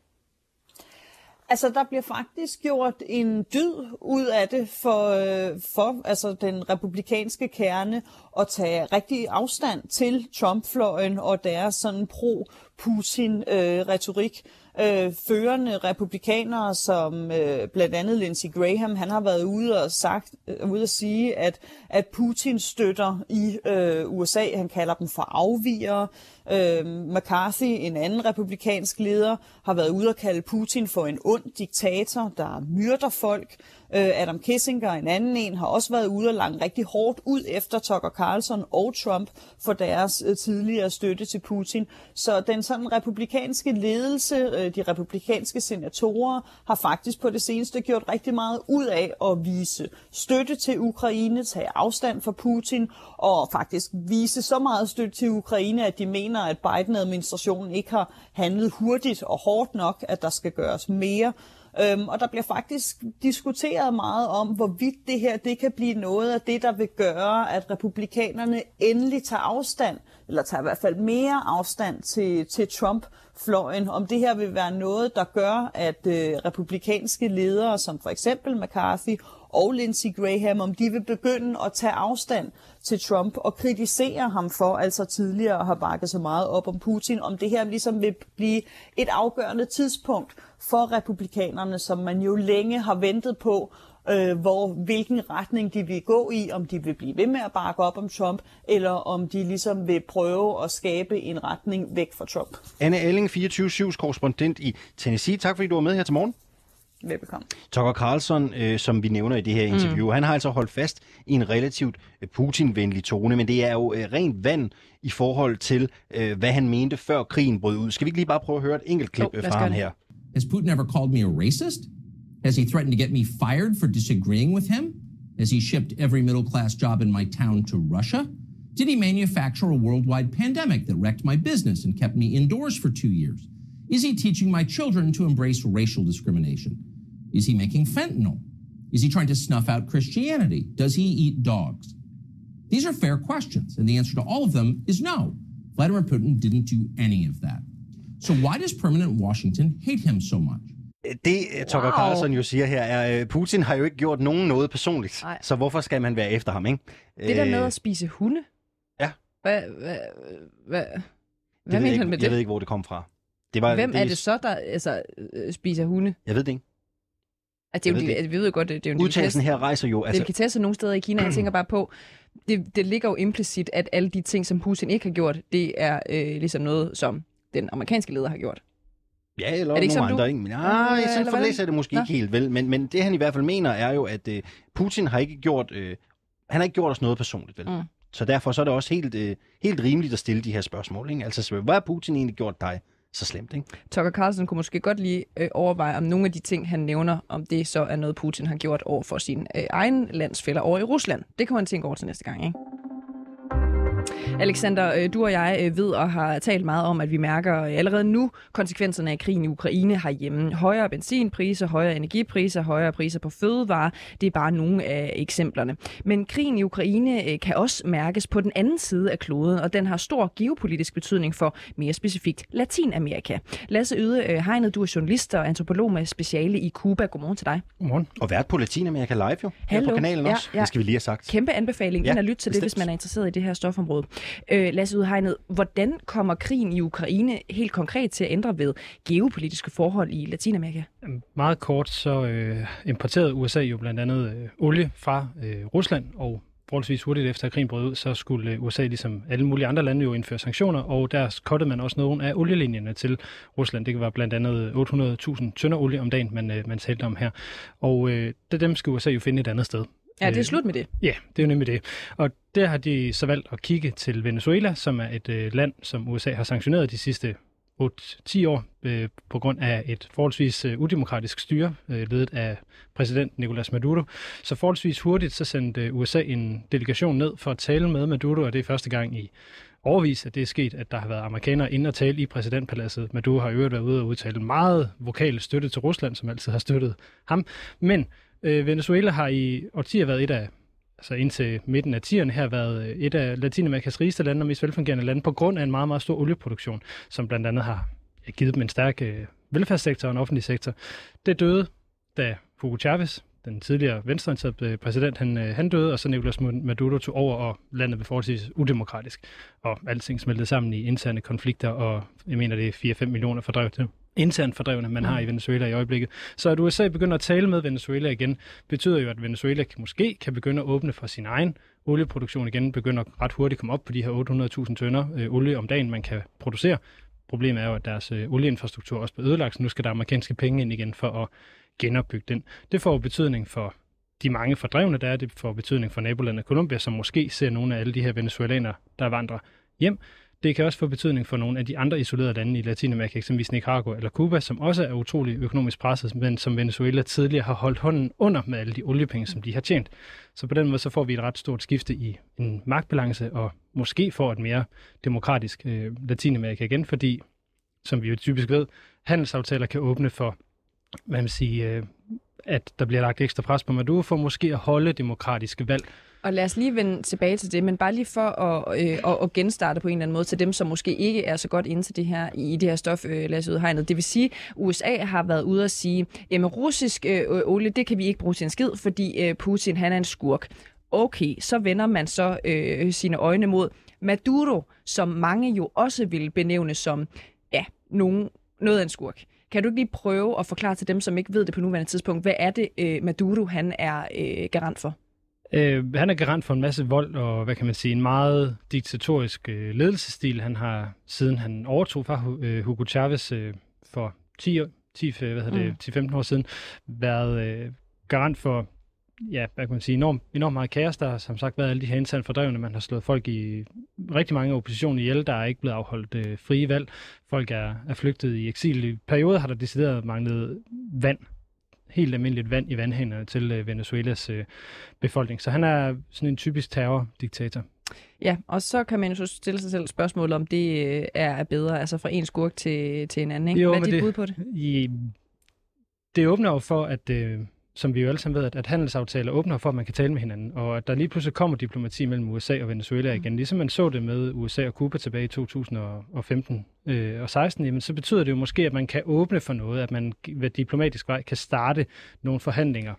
Altså, der bliver faktisk gjort en dyd ud af det for altså, den republikanske kerne at tage rigtig afstand til Trump-fløjen og deres sådan pro-Putin-retorik. Førende republikanere, som blandt andet Lindsey Graham, han har været ude og sagt, ude at sige, at Putin støtter i USA. Han kalder dem for afvigere. McCarthy, en anden republikansk leder, har været ude at kalde Putin for en ond diktator, der myrder folk. Adam Kissinger, en anden en, har også været ude og langt rigtig hårdt ud efter Tucker Carlson og Trump for deres tidligere støtte til Putin. Så den sådan republikanske ledelse, de republikanske senatorer, har faktisk på det seneste gjort rigtig meget ud af at vise støtte til Ukraine, tage afstand fra Putin og faktisk vise så meget støtte til Ukraine, at de mener, at Biden-administrationen ikke har handlet hurtigt og hårdt nok, at der skal gøres mere. Og der bliver faktisk diskuteret meget om, hvorvidt det her det kan blive noget af det, der vil gøre, at republikanerne endelig tager afstand, eller tager i hvert fald mere afstand til Trump-fløjen, om det her vil være noget, der gør, at republikanske ledere, som for eksempel McCarthy og Lindsey Graham, om de vil begynde at tage afstand til Trump og kritisere ham for, altså tidligere at have bakket så meget op om Putin, om det her ligesom vil blive et afgørende tidspunkt for republikanerne, som man jo længe har ventet på, hvilken retning de vil gå i, om de vil blive ved med at bakke op om Trump, eller om de ligesom vil prøve at skabe en retning væk fra Trump. Anne Elling, 24/7's korrespondent i Tennessee. Tak fordi du var med her til morgen. Velbekomme. Tucker Carlson, som vi nævner i det her interview, han har altså holdt fast i en relativt Putin-venlig tone, men det er jo rent vand i forhold til, hvad han mente før krigen brød ud. Skal vi ikke lige bare prøve at høre et enkelt klip fra ham her? Has Putin ever called me a racist? Has he threatened to get me fired for disagreeing with him? Has he shipped every middle-class job in my town to Russia? Did he manufacture a worldwide pandemic that wrecked my business and kept me indoors for 2 years? Is he teaching my children to embrace racial discrimination? Is he making fentanyl? Is he trying to snuff out Christianity? Does he eat dogs? These are fair questions, and the answer to all of them is no. Vladimir Putin didn't do any of that. So why does permanent Washington hate him so much? Det Tucker Carlson jo siger her er, Putin har jo ikke gjort nogen noget personligt. Ej. Så hvorfor skal man være efter ham, ikke? Det der med at spise hunde? Ja. Hvad mener han med det? Jeg ved ikke, hvor det kom fra. Hvem er det så, der altså, spiser hunde? Jeg ved det ikke. Altså, vi ved jo godt, det er jo en udtalelsen her rejser jo. Altså... Det kan teste nogle steder i Kina. Jeg tænker bare på, det ligger jo implicit, at alle de ting, som Putin ikke har gjort, det er ligesom noget, som den amerikanske leder har gjort. Ja, eller er det nogle andre, ikke? Nej, så forlæser det måske ikke helt vel. Men det, han i hvert fald mener, er jo, at Putin har ikke gjort, han har ikke gjort os noget personligt, vel? Mm. Så derfor så er det også helt rimeligt at stille de her spørgsmål, ikke? Altså, hvad har Putin egentlig gjort dig? Så slemt, ikke? Tucker Carlson kunne måske godt lige overveje, om nogle af de ting, han nævner, om det så er noget, Putin har gjort over for sin egen landsfæller over i Rusland. Det kan man tænke over til næste gang, ikke? Alexander, du og jeg ved og har talt meget om, at vi mærker allerede nu konsekvenserne af krigen i Ukraine herhjemme. Højere benzinpriser, højere energipriser, højere priser på fødevarer, det er bare nogle af eksemplerne. Men krigen i Ukraine kan også mærkes på den anden side af kloden, og den har stor geopolitisk betydning for mere specifikt Latinamerika. Lasse Yde Hegnet, du er journalist og antropolog med speciale i Cuba. Godmorgen til dig. Godmorgen. Og vært på Latinamerika live jo, her på kanalen også. Ja. Det skal vi lige have sagt. Kæmpe anbefaling ind at lytte til det, hvis man er interesseret i det her stofområde. Lasse Yde Hegnet, hvordan kommer krigen i Ukraine helt konkret til at ændre ved geopolitiske forhold i Latinamerika? Meget kort, så importerede USA jo blandt andet olie fra Rusland, og forholdsvis hurtigt efter krigen brød ud, så skulle USA ligesom alle mulige andre lande jo indføre sanktioner, og der kottede man også nogle af olielinjerne til Rusland. Det var blandt andet 800.000 tønder olie om dagen, man talte om her. Og dem skal USA jo finde et andet sted. Ja, det er slut med det. Ja, det er jo nemlig det. Og der har de så valgt at kigge til Venezuela, som er et land, som USA har sanktioneret de sidste 8-10 år på grund af et forholdsvis udemokratisk styre, ledet af præsident Nicolas Maduro. Så forholdsvis hurtigt så sendte USA en delegation ned for at tale med Maduro, og det er første gang i overvis, at det er sket, at der har været amerikanere inde og tale i præsidentpaladset. Maduro har i øvrigt været ude og udtale meget vokal støtte til Rusland, som altid har støttet ham. Men Venezuela har i årtier været et af, altså indtil midten af 10'erne her, været et af Latinamerikas rigeste lande og mest velfungerende lande på grund af en meget, meget stor olieproduktion, som blandt andet har givet dem en stærk velfærdssektor og en offentlig sektor. Det døde, da Hugo Chavez, den tidligere venstreorienterede præsident, han døde, og så Nicolas Maduro tog over, og landet blev forholdsvis udemokratisk. Og alting smeltede sammen i interne konflikter, og jeg mener, det er 4-5 millioner fordrevne. Internt fordrevne, man har i Venezuela i øjeblikket. Så at USA begynder at tale med Venezuela igen, betyder jo, at Venezuela måske kan begynde at åbne for sin egen olieproduktion igen, begynder ret hurtigt at komme op på de her 800.000 tønder olie om dagen, man kan producere. Problemet er jo, at deres olieinfrastruktur også bliver ødelagt, så nu skal der amerikanske penge ind igen for at genopbygge den. Det får betydning for de mange fordrevne, der er. Det får betydning for nabolandet Colombia, som måske ser nogle af alle de her venezuelanere, der vandrer hjem. Det kan også få betydning for nogle af de andre isolerede lande i Latinamerika, eksempelvis Nicaragua eller Cuba, som også er utrolig økonomisk presset, men som Venezuela tidligere har holdt hånden under med alle de oliepenge, som de har tjent. Så på den måde så får vi et ret stort skifte i en magtbalance, og måske får et mere demokratisk Latinamerika igen, fordi, som vi jo typisk ved, handelsaftaler kan åbne for, hvad man siger, at der bliver lagt ekstra pres på Maduro for måske at holde demokratiske valg. Og lad os lige vende tilbage til det, men bare lige for at genstarte på en eller anden måde til dem, som måske ikke er så godt inde til det her, i det her stof, Lasse Yde Hegnet. Det vil sige, at USA har været ude at sige, at russisk olie, det kan vi ikke bruge til en skid, fordi Putin, han er en skurk. Okay, så vender man så sine øjne mod Maduro, som mange jo også vil benævne som, ja, noget af en skurk. Kan du ikke lige prøve at forklare til dem, som ikke ved det på nuværende tidspunkt, hvad er det, Maduro, han er garant for? Han er garant for en masse vold og, hvad kan man sige, en meget diktatorisk ledelsesstil. Han har, siden han overtog fra Hugo Chavez for 10-15 år siden, været garant for, ja, hvad kan man sige, enormt meget kaos. Der har som sagt været alle de her internt fordrevne. Man har slået folk i rigtig mange oppositioner ihjel. Der er ikke blevet afholdt frie valg. Folk er flygtet i eksil. I perioder har der decideret manglet vand. Helt almindeligt vand i vandhænerne til Venezuelas befolkning. Så han er sådan en typisk terrordiktator. Ja, og så kan man jo stille sig selv spørgsmålet, om det er bedre, altså fra en skurk til en anden, ikke? Jo, hvad er dit bud på det? Det åbner jo for, at, som vi jo alle sammen ved, at handelsaftaler åbner for, at man kan tale med hinanden, og at der lige pludselig kommer diplomati mellem USA og Venezuela igen. Ligesom man så det med USA og Cuba tilbage i 2015 og 16, jamen, så betyder det jo måske, at man kan åbne for noget, at man ved diplomatisk vej kan starte nogle forhandlinger,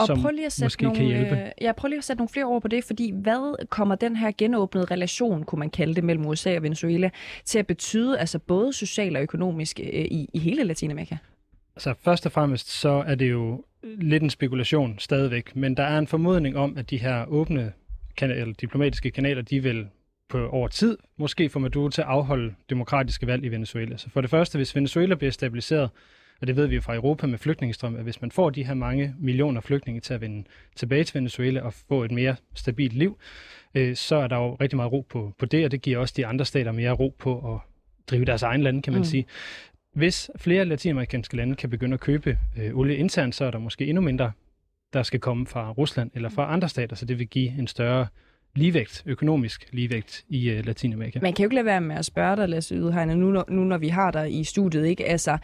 og som måske kan hjælpe. Ja, prøv lige at sætte nogle flere ord på det, fordi hvad kommer den her genåbnede relation, kunne man kalde det, mellem USA og Venezuela, til at betyde, altså både socialt og økonomisk i hele Latinamerika? Altså først og fremmest, så er det jo lidt en spekulation stadigvæk, men der er en formodning om, at de her åbne eller diplomatiske kanaler, de vil på over tid måske få Maduro til at afholde demokratiske valg i Venezuela. Så for det første, hvis Venezuela bliver stabiliseret, og det ved vi jo fra Europa med flygtningestrøm, at hvis man får de her mange millioner flygtninge til at vende tilbage til Venezuela og få et mere stabilt liv, så er der jo rigtig meget ro på det, og det giver også de andre stater mere ro på at drive deres egen lande, kan man sige. Hvis flere latinamerikanske lande kan begynde at købe olie internt, så er der måske endnu mindre, der skal komme fra Rusland eller fra andre stater, så det vil give en større ligevægt, økonomisk ligevægt i Latinamerika. Man kan jo ikke lade være med at spørge dig, Lasse Yde Hegnet, nu når vi har dig i studiet, ikke? Altså,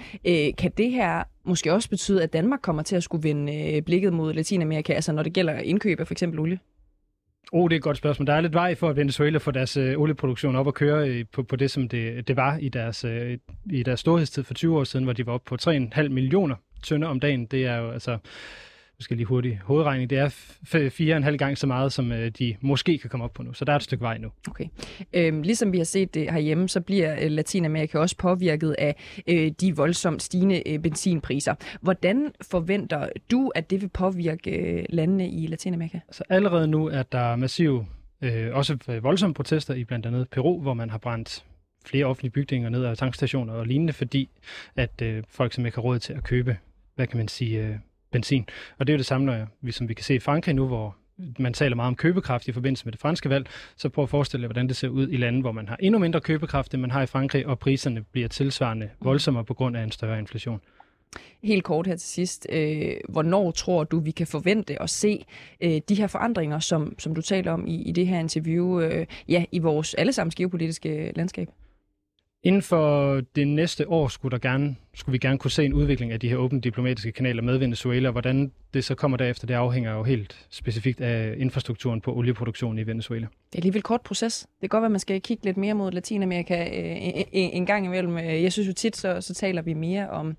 kan det her måske også betyde, at Danmark kommer til at skulle vende blikket mod Latinamerika, altså når det gælder indkøb af for eksempel olie? Det er et godt spørgsmål. Der er lidt vej for, at Venezuela får deres olieproduktion op at køre på det, som det var i deres storhedstid for 20 år siden, hvor de var oppe på 3,5 millioner tønder om dagen. Det er jo altså, nu skal jeg lige hurtigt hovedregning, det er 4,5 gange så meget, som de måske kan komme op på nu. Så der er et stykke vej nu. Okay. Ligesom vi har set det herhjemme, så bliver Latinamerika også påvirket af de voldsomt stigende benzinpriser. Hvordan forventer du, at det vil påvirke landene i Latinamerika? Så allerede nu er der massive, også voldsomme protester i blandt andet Peru, hvor man har brændt flere offentlige bygninger ned og tankstationer og lignende, fordi at folk simpelthen ikke har råd til at købe, hvad kan man sige, benzin. Og det er jo det samme, som vi kan se i Frankrig nu, hvor man taler meget om købekraft i forbindelse med det franske valg. Så prøv at forestille dig, hvordan det ser ud i lande, hvor man har endnu mindre købekraft, end man har i Frankrig, og priserne bliver tilsvarende voldsommere på grund af en større inflation. Helt kort her til sidst. Hvornår tror du, vi kan forvente at se de her forandringer, som du taler om i det her interview, i vores allesammen geopolitiske landskab? Inden for det næste år skulle vi gerne kunne se en udvikling af de her åbne diplomatiske kanaler med Venezuela. Hvordan det så kommer derefter, det afhænger jo helt specifikt af infrastrukturen på olieproduktionen i Venezuela. Det er alligevel kort proces. Det kan godt være, at man skal kigge lidt mere mod Latinamerika en gang imellem. Jeg synes jo tit, så taler vi mere om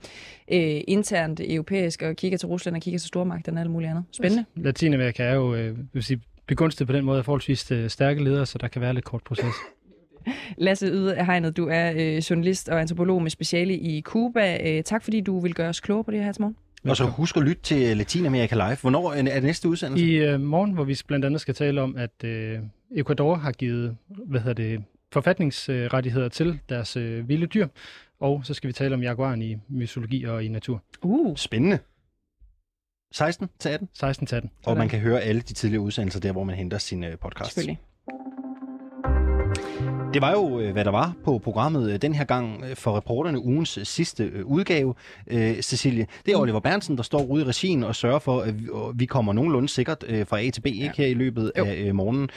internt europæisk og kigger til Rusland og kigger til stormagterne og alt muligt andet. Spændende. Latinamerika er jo begunstiget på den måde af forholdsvis stærke ledere, så der kan være lidt kort proces. Lasse Yde Hegnet, du er journalist og antropolog med speciale i Cuba. Tak fordi du vil gøre os klogere på det her til morgen. Og så husk at lytte til Latinamerika Live. Hvornår er det næste udsendelse? I morgen, hvor vi blandt andet skal tale om, at Ecuador har givet forfatningsrettigheder til deres vilde dyr. Og så skal vi tale om jaguaren i mytologi og i natur. Spændende. 16-18? 16-18. Og man kan høre alle de tidligere udsendelser der, hvor man henter sin podcast. Selvfølgelig. Det var jo, hvad der var på programmet den her gang for reporterne ugens sidste udgave, Cecilie. Det er Oliver Bernsen, der står ude i regien og sørger for, at vi kommer nogenlunde sikkert fra A til B, ikke, her i løbet af morgenen.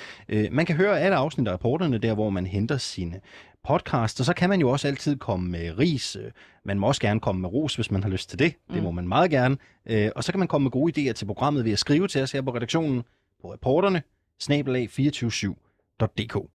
Man kan høre alle afsnit af reporterne der, hvor man henter sine podcast, og så kan man jo også altid komme med ris. Man må også gerne komme med ros, hvis man har lyst til det. Det må man meget gerne. Og så kan man komme med gode idéer til programmet ved at skrive til os her på redaktionen på reporterne@247.dk.